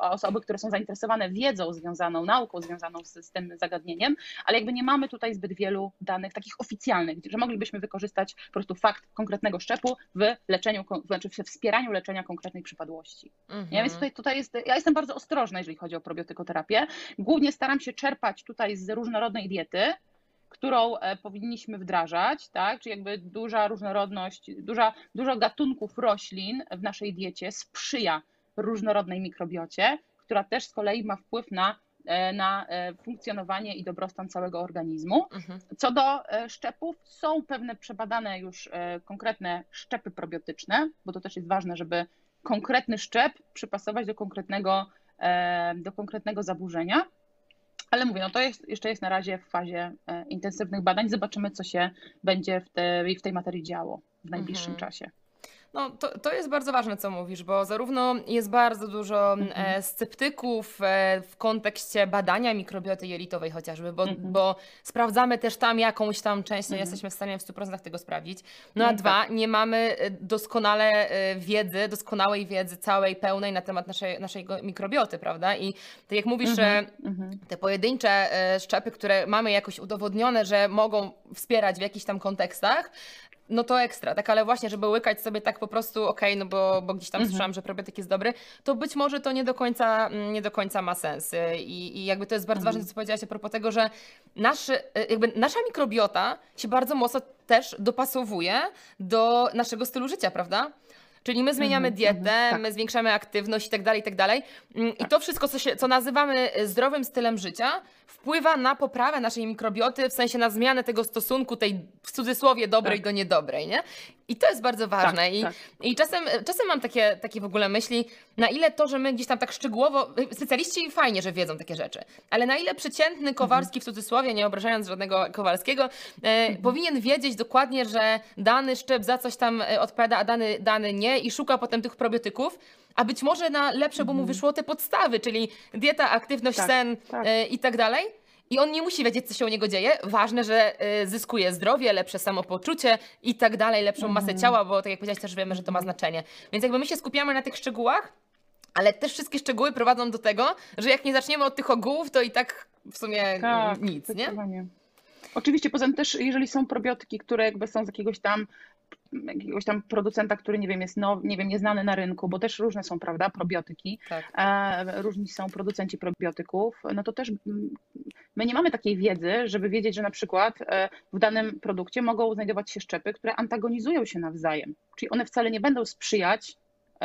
osoby, które są zainteresowane wiedzą związaną, nauką związaną z, z tym zagadnieniem, ale jakby nie mamy tutaj zbyt wielu danych takich oficjalnych, że moglibyśmy wykorzystać po prostu fakt konkretnego szczepu w leczeniu, znaczy w wspieraniu leczenia konkretnej przypadłości. Mhm. Ja, więc tutaj, tutaj jest, ja jestem bardzo ostrożna, jeżeli chodzi o probiotykoterapię. Głównie staram się czerpać tutaj z różnorodnej diety, którą powinniśmy wdrażać, tak? Czyli jakby duża różnorodność, duża, dużo gatunków roślin w naszej diecie sprzyja różnorodnej mikrobiocie, która też z kolei ma wpływ na na funkcjonowanie i dobrostan całego organizmu. Mhm. Co do szczepów, są pewne przebadane już konkretne szczepy probiotyczne, bo to też jest ważne, żeby konkretny szczep przypasować do konkretnego, do konkretnego zaburzenia. Ale mówię, no to jest, jeszcze jest na razie w fazie intensywnych badań. Zobaczymy, co się będzie w tej, w tej materii działo w najbliższym mhm. czasie. No, to, to jest bardzo ważne, co mówisz, bo zarówno jest bardzo dużo mhm. sceptyków w kontekście badania mikrobioty jelitowej chociażby, bo, mhm. bo sprawdzamy też tam jakąś tam część, no mhm. jesteśmy w stanie w stu procentach tego sprawdzić. No a mhm. dwa, nie mamy doskonale wiedzy, doskonałej wiedzy całej, pełnej na temat naszej, naszej mikrobioty, prawda? I tak jak mówisz, mhm. te pojedyncze szczepy, które mamy jakoś udowodnione, że mogą wspierać w jakichś tam kontekstach, no to ekstra, tak, ale właśnie, żeby łykać sobie tak po prostu, okej, okay, no bo, bo gdzieś tam mhm. słyszałam, że probiotyk jest dobry, to być może to nie do końca, nie do końca ma sens. I, i jakby to jest bardzo mhm. ważne, co powiedziałaś a propos tego, że nasz, jakby nasza mikrobiota się bardzo mocno też dopasowuje do naszego stylu życia, prawda? Czyli my zmieniamy dietę, mm, tak. my zwiększamy aktywność i tak dalej, i tak dalej. I to wszystko, co, się, co nazywamy zdrowym stylem życia, wpływa na poprawę naszej mikrobioty, w sensie na zmianę tego stosunku, tej w cudzysłowie dobrej tak. do niedobrej, nie? I to jest bardzo ważne. Tak, I, tak. i czasem, czasem mam takie, takie w ogóle myśli, na ile to, że my gdzieś tam tak szczegółowo, specjaliści fajnie, że wiedzą takie rzeczy, ale na ile przeciętny Kowalski, w cudzysłowie, nie obrażając żadnego Kowalskiego, e, mhm. powinien wiedzieć dokładnie, że dany szczep za coś tam odpowiada, a dany, dany nie i szuka potem tych probiotyków, a być może na lepsze, bo mu wyszło te podstawy, czyli dieta, aktywność, tak, sen tak. E, i tak dalej. I on nie musi wiedzieć, co się u niego dzieje. Ważne, że zyskuje zdrowie, lepsze samopoczucie i tak dalej, lepszą masę mhm. ciała, bo tak jak powiedziałaś, też wiemy, że to ma znaczenie. Więc jakby my się skupiamy na tych szczegółach, ale też wszystkie szczegóły prowadzą do tego, że jak nie zaczniemy od tych ogółów, to i tak w sumie tak, nic, nie? Oczywiście, poza tym też, jeżeli są probiotyki, które jakby są z jakiegoś tam jakiegoś tam producenta, który nie wiem, jest now, nie wiem, nieznany na rynku, bo też różne są, prawda, probiotyki, tak. e, różni są producenci probiotyków, no to też my nie mamy takiej wiedzy, żeby wiedzieć, że na przykład w danym produkcie mogą znajdować się szczepy, które antagonizują się nawzajem, czyli one wcale nie będą sprzyjać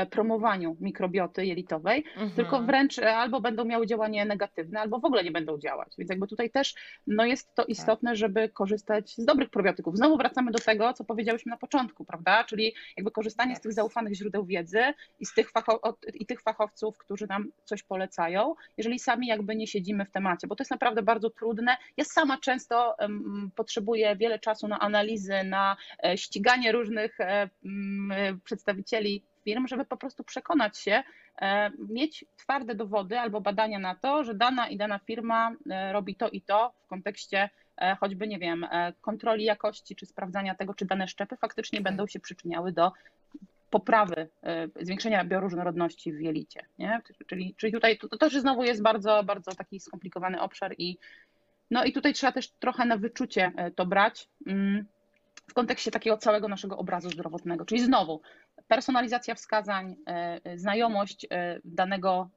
promowaniu mikrobioty jelitowej, mhm. tylko wręcz albo będą miały działanie negatywne, albo w ogóle nie będą działać. Więc jakby tutaj też no jest to istotne, żeby korzystać z dobrych probiotyków. Znowu wracamy do tego, co powiedziałyśmy na początku, prawda? Czyli jakby korzystanie z tych zaufanych źródeł wiedzy i z tych, fachow- i tych fachowców, którzy nam coś polecają, jeżeli sami jakby nie siedzimy w temacie, bo to jest naprawdę bardzo trudne. Ja sama często um, potrzebuję wiele czasu na analizy, na ściganie różnych um, przedstawicieli firm, żeby po prostu przekonać się, mieć twarde dowody albo badania na to, że dana i dana firma robi to i to w kontekście choćby, nie wiem, kontroli jakości czy sprawdzania tego, czy dane szczepy faktycznie będą się przyczyniały do poprawy, zwiększenia bioróżnorodności w jelicie. Nie? Czyli, czyli tutaj to, to też znowu jest bardzo, bardzo taki skomplikowany obszar i no i tutaj trzeba też trochę na wyczucie to brać w kontekście takiego całego naszego obrazu zdrowotnego. Czyli znowu personalizacja wskazań, znajomość danego,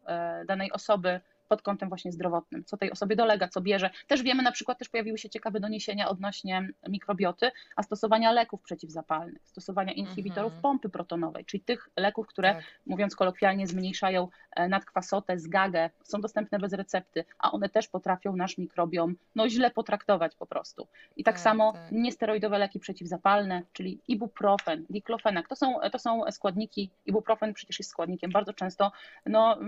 danej osoby pod kątem właśnie zdrowotnym, co tej osobie dolega, co bierze. Też wiemy, na przykład też pojawiły się ciekawe doniesienia odnośnie mikrobioty, a stosowania leków przeciwzapalnych, stosowania inhibitorów mhm. pompy protonowej, czyli tych leków, które, tak. mówiąc kolokwialnie, zmniejszają nadkwasotę, zgagę, są dostępne bez recepty, a one też potrafią nasz mikrobiom no, źle potraktować po prostu. I tak, tak samo tak. niesteroidowe leki przeciwzapalne, czyli ibuprofen, diklofenak, to są, to są składniki, ibuprofen przecież jest składnikiem bardzo często no,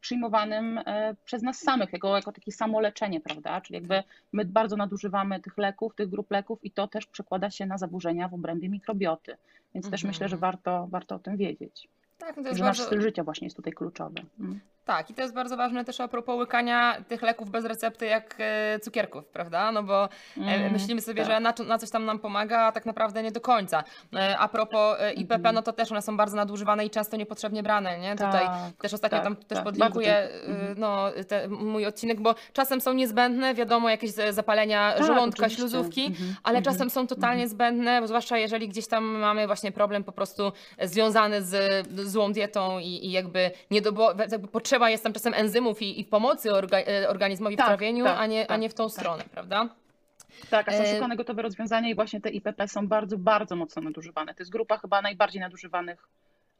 przyjmowanym przez nas samych, jako, jako takie samoleczenie, prawda? Czyli jakby my bardzo nadużywamy tych leków, tych grup leków i to też przekłada się na zaburzenia w obrębie mikrobioty. Więc mhm. też myślę, że warto, warto o tym wiedzieć. Tak, to jest że bardzo... nasz styl życia właśnie jest tutaj kluczowy. Mm. Tak, i to jest bardzo ważne też a propos łykania tych leków bez recepty jak cukierków, prawda? No bo mm, myślimy sobie, tak. że na, na coś tam nam pomaga, a tak naprawdę nie do końca. A propos I P P, mm-hmm. no to też one są bardzo nadużywane i często niepotrzebnie brane, nie? Tak, tutaj też ostatnio tak, tam tak, też podlinkuję tak. no, te, mój odcinek, bo czasem są niezbędne, wiadomo, jakieś zapalenia tak, żołądka, oczywiście. śluzówki, mm-hmm. ale mm-hmm. czasem są totalnie mm-hmm. zbędne, bo zwłaszcza jeżeli gdzieś tam mamy właśnie problem po prostu związany z złą dietą i, i jakby niedobo- jakby potrzebne Trzeba jest tam czasem enzymów i, i pomocy orga- organizmowi tak, w trawieniu, tak, a, nie, tak, a nie w tą tak. stronę, prawda? Tak, a są szukane gotowe rozwiązania i właśnie te I P P są bardzo, bardzo mocno nadużywane. To jest grupa chyba najbardziej nadużywanych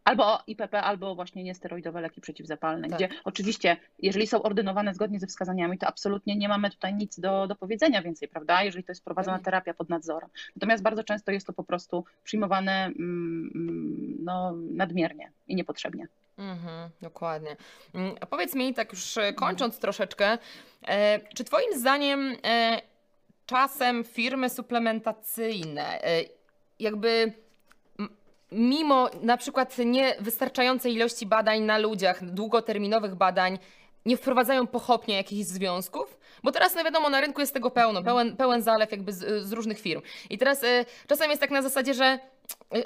albo I P P, albo właśnie niesteroidowe leki przeciwzapalne, tak. gdzie oczywiście, jeżeli są ordynowane zgodnie ze wskazaniami, to absolutnie nie mamy tutaj nic do, do powiedzenia więcej, prawda, jeżeli to jest prowadzona terapia pod nadzorem. Natomiast bardzo często jest to po prostu przyjmowane mm, no, nadmiernie i niepotrzebnie. Mhm, dokładnie. A powiedz mi, tak już kończąc troszeczkę, czy Twoim zdaniem czasem firmy suplementacyjne jakby mimo na przykład niewystarczającej ilości badań na ludziach, długoterminowych badań, nie wprowadzają pochopnie jakichś związków? Bo teraz, no wiadomo, na rynku jest tego pełno, pełen, pełen zalew jakby z, z różnych firm. I teraz y, czasem jest tak na zasadzie, że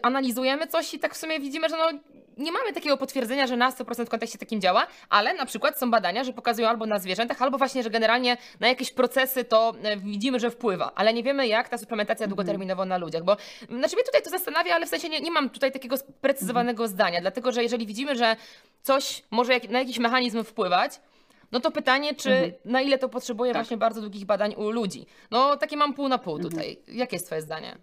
analizujemy coś i tak w sumie widzimy, że no, nie mamy takiego potwierdzenia, że na sto procent w kontekście takim działa, ale na przykład są badania, że pokazują albo na zwierzętach, albo właśnie, że generalnie na jakieś procesy to widzimy, że wpływa, ale nie wiemy, jak ta suplementacja mm-hmm. długoterminowo na ludziach, bo znaczy mnie tutaj to zastanawia, ale w sensie nie, nie mam tutaj takiego sprecyzowanego mm-hmm. zdania, dlatego że jeżeli widzimy, że coś może jak, na jakiś mechanizm wpływać, no to pytanie, czy mhm. na ile to potrzebuje tak. właśnie bardzo długich badań u ludzi. No takie mam pół na pół mhm. tutaj. Jakie jest Twoje zdanie?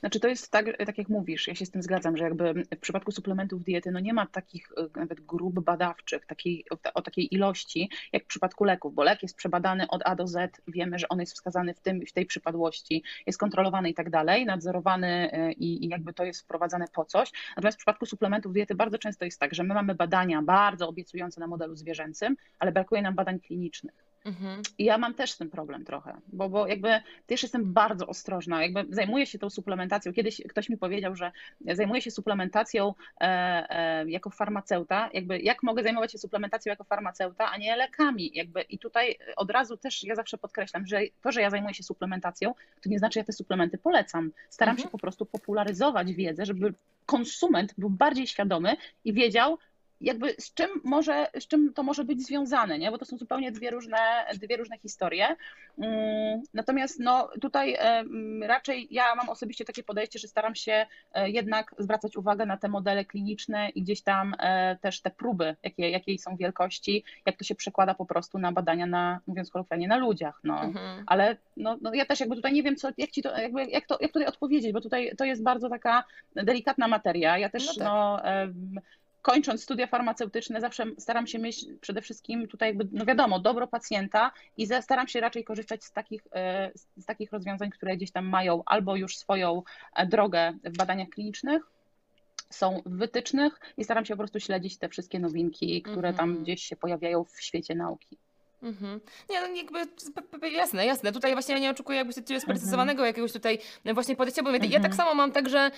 Znaczy to jest tak, tak jak mówisz, ja się z tym zgadzam, że jakby w przypadku suplementów diety no nie ma takich nawet grup badawczych takiej, o, o takiej ilości jak w przypadku leków, bo lek jest przebadany od A do Z, wiemy, że on jest wskazany w, tym, w tej przypadłości, jest kontrolowany i tak dalej, nadzorowany i, i jakby to jest wprowadzane po coś. Natomiast w przypadku suplementów diety bardzo często jest tak, że my mamy badania bardzo obiecujące na modelu zwierzęcym, ale brakuje nam badań klinicznych. Mhm. I ja mam też ten problem trochę, bo, bo jakby też jestem bardzo ostrożna, jakby zajmuję się tą suplementacją. Kiedyś ktoś mi powiedział, że zajmuję się suplementacją e, e, jako farmaceuta, jakby jak mogę zajmować się suplementacją jako farmaceuta, a nie lekami. Jakby. I tutaj od razu też ja zawsze podkreślam, że to, że ja zajmuję się suplementacją, to nie znaczy, że ja te suplementy polecam. Staram mhm. się po prostu popularyzować wiedzę, żeby konsument był bardziej świadomy i wiedział, jakby z czym, może, z czym to może być związane, nie? Bo to są zupełnie dwie różne, dwie różne historie. Natomiast no, tutaj raczej ja mam osobiście takie podejście, że staram się jednak zwracać uwagę na te modele kliniczne i gdzieś tam też te próby, jakie, jakiej są wielkości, jak to się przekłada po prostu na badania, na, mówiąc kolokwialnie, na ludziach. No. Mhm. Ale no, no, ja też jakby tutaj nie wiem, co, jak, ci to, jakby, jak, to, jak tutaj odpowiedzieć, bo tutaj to jest bardzo taka delikatna materia. Ja też no, tak. no, kończąc studia farmaceutyczne zawsze staram się mieć przede wszystkim tutaj jakby, no wiadomo, dobro pacjenta i staram się raczej korzystać z takich, z takich rozwiązań, które gdzieś tam mają albo już swoją drogę w badaniach klinicznych, są w wytycznych i staram się po prostu śledzić te wszystkie nowinki, które mhm. tam gdzieś się pojawiają w świecie nauki. Mm-hmm. Nie, no jakby jasne, jasne. Tutaj właśnie ja nie oczekuję jakby się sprecyzowanego mm-hmm. jakiegoś tutaj właśnie podejścia, bo mm-hmm. ja tak samo mam, tak, że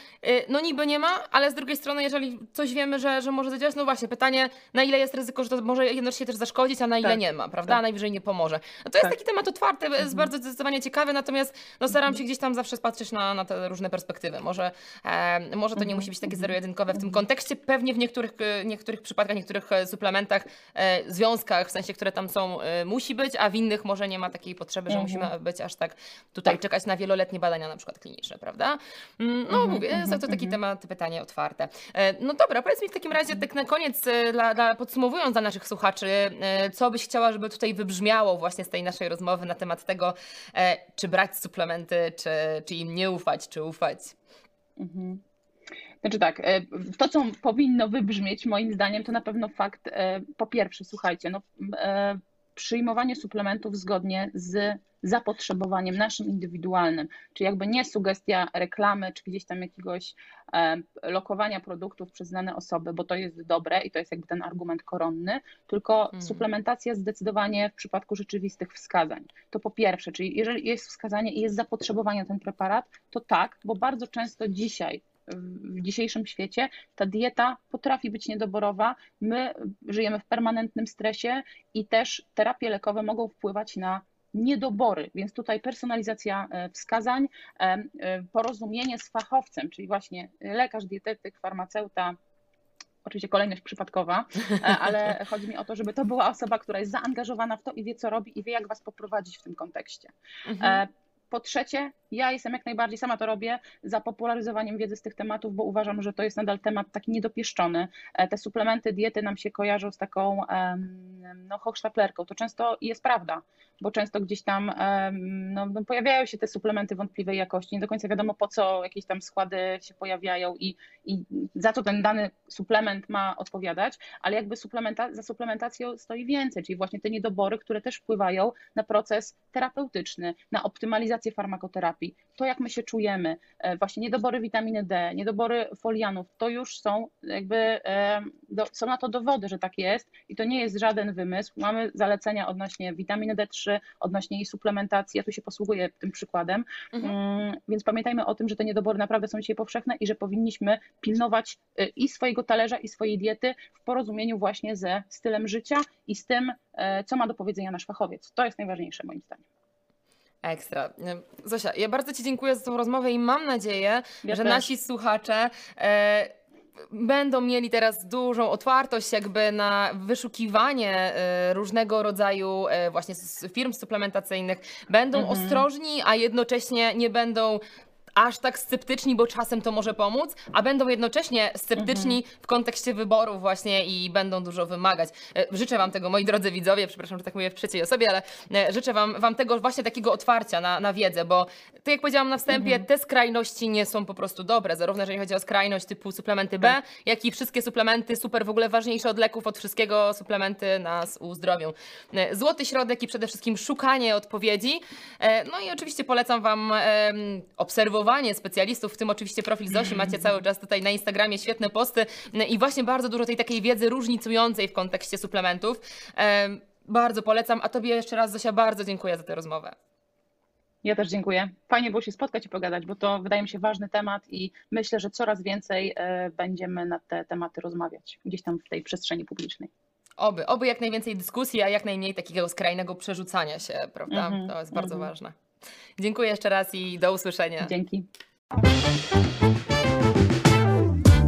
no niby nie ma, ale z drugiej strony, jeżeli coś wiemy, że, że może zadziałać, no właśnie pytanie, na ile jest ryzyko, że to może jednocześnie też zaszkodzić, a na ile tak. nie ma, prawda? Tak. Najwyżej nie pomoże. No to jest tak. taki temat otwarty, mm-hmm. jest bardzo zdecydowanie ciekawy, natomiast no staram się gdzieś tam zawsze patrzeć na, na te różne perspektywy. Może, e, może to nie musi być takie zero-jedynkowe w tym kontekście, pewnie w niektórych, niektórych przypadkach, niektórych suplementach, e, związkach, w sensie, które tam są, musi być, a w innych może nie ma takiej potrzeby, że mm-hmm. musimy być aż tak tutaj tak. czekać na wieloletnie badania na przykład kliniczne, prawda? No mówię, mm-hmm, za to taki mm-hmm. temat, pytanie otwarte. No dobra, powiedz mi w takim razie tak na koniec, dla, dla, podsumowując dla naszych słuchaczy, co byś chciała, żeby tutaj wybrzmiało właśnie z tej naszej rozmowy na temat tego, czy brać suplementy, czy, czy im nie ufać, czy ufać? Mm-hmm. Znaczy tak, to co powinno wybrzmieć moim zdaniem to na pewno fakt, po pierwsze słuchajcie, no przyjmowanie suplementów zgodnie z zapotrzebowaniem naszym indywidualnym, czyli jakby nie sugestia reklamy, czy gdzieś tam jakiegoś lokowania produktów przez znane osoby, bo to jest dobre i to jest jakby ten argument koronny, tylko hmm. suplementacja zdecydowanie w przypadku rzeczywistych wskazań. To po pierwsze, czyli jeżeli jest wskazanie i jest zapotrzebowanie na ten preparat, to tak, bo bardzo często dzisiaj, w dzisiejszym świecie ta dieta potrafi być niedoborowa. My żyjemy w permanentnym stresie i też terapie lekowe mogą wpływać na niedobory, więc tutaj personalizacja wskazań, porozumienie z fachowcem, czyli właśnie lekarz, dietetyk, farmaceuta, oczywiście kolejność przypadkowa, ale chodzi mi o to, żeby to była osoba, która jest zaangażowana w to i wie, co robi i wie, jak was poprowadzić w tym kontekście. Mhm. Po trzecie, ja jestem jak najbardziej, sama to robię, za popularyzowaniem wiedzy z tych tematów, bo uważam, że to jest nadal temat taki niedopieszczony. Te suplementy, diety nam się kojarzą z taką no, hochsztaplerką. To często jest prawda, bo często gdzieś tam no, pojawiają się te suplementy wątpliwej jakości. Nie do końca wiadomo, po co jakieś tam składy się pojawiają i, i za co ten dany suplement ma odpowiadać, ale jakby suplementa- za suplementacją stoi więcej, czyli właśnie te niedobory, które też wpływają na proces terapeutyczny, na optymalizację farmakoterapii, to jak my się czujemy, właśnie niedobory witaminy D, niedobory folianów, to już są jakby, do, są na to dowody, że tak jest i to nie jest żaden wymysł. Mamy zalecenia odnośnie witaminy D trzy, odnośnie jej suplementacji, ja tu się posługuję tym przykładem, mhm. więc pamiętajmy o tym, że te niedobory naprawdę są dzisiaj powszechne i że powinniśmy pilnować i swojego talerza, i swojej diety w porozumieniu właśnie ze stylem życia i z tym, co ma do powiedzenia nasz fachowiec. To jest najważniejsze moim zdaniem. Ekstra. Zosia, ja bardzo ci dziękuję za tą rozmowę i mam nadzieję, ja że też. nasi słuchacze e, będą mieli teraz dużą otwartość jakby na wyszukiwanie e, różnego rodzaju e, właśnie firm suplementacyjnych. Będą mhm. ostrożni, a jednocześnie nie będą aż tak sceptyczni, bo czasem to może pomóc, a będą jednocześnie sceptyczni mhm. w kontekście wyborów właśnie i będą dużo wymagać. Życzę wam tego, moi drodzy widzowie, przepraszam, że tak mówię w trzeciej osobie, ale życzę wam, wam tego właśnie takiego otwarcia na, na wiedzę, bo tak jak powiedziałam na wstępie, mhm. te skrajności nie są po prostu dobre, zarówno jeżeli chodzi o skrajność typu suplementy B, mhm. jak i wszystkie suplementy super, w ogóle ważniejsze od leków, od wszystkiego suplementy nas uzdrowią. Złoty środek i przede wszystkim szukanie odpowiedzi. No i oczywiście polecam wam obserwować specjalistów, w tym oczywiście profil Zosi, macie cały czas tutaj na Instagramie świetne posty i właśnie bardzo dużo tej takiej wiedzy różnicującej w kontekście suplementów. Bardzo polecam, a tobie jeszcze raz, Zosia, bardzo dziękuję za tę rozmowę. Ja też dziękuję. Fajnie było się spotkać i pogadać, bo to wydaje mi się ważny temat i myślę, że coraz więcej będziemy na te tematy rozmawiać gdzieś tam w tej przestrzeni publicznej. Oby, oby jak najwięcej dyskusji, a jak najmniej takiego skrajnego przerzucania się, prawda? Mm-hmm, to jest bardzo mm-hmm. ważne. Dziękuję jeszcze raz i do usłyszenia. Dzięki.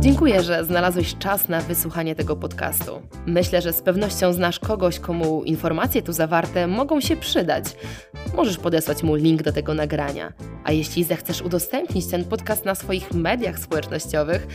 Dziękuję, że znalazłeś czas na wysłuchanie tego podcastu. Myślę, że z pewnością znasz kogoś, komu informacje tu zawarte mogą się przydać. Możesz podesłać mu link do tego nagrania. A jeśli zechcesz udostępnić ten podcast na swoich mediach społecznościowych,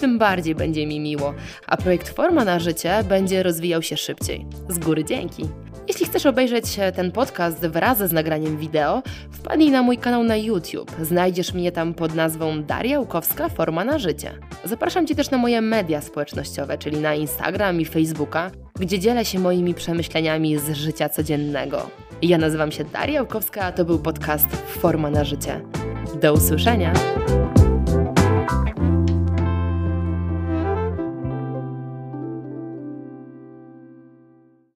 tym bardziej będzie mi miło, a projekt Forma na życie będzie rozwijał się szybciej. Z góry dzięki! Jeśli chcesz obejrzeć ten podcast wraz z nagraniem wideo, wpadnij na mój kanał na YouTube. Znajdziesz mnie tam pod nazwą Daria Łukowska Forma na życie. Zapraszam Cię też na moje media społecznościowe, czyli na Instagram i Facebooka, gdzie dzielę się moimi przemyśleniami z życia codziennego. Ja nazywam się Daria Łukowska, a to był podcast Forma na życie. Do usłyszenia!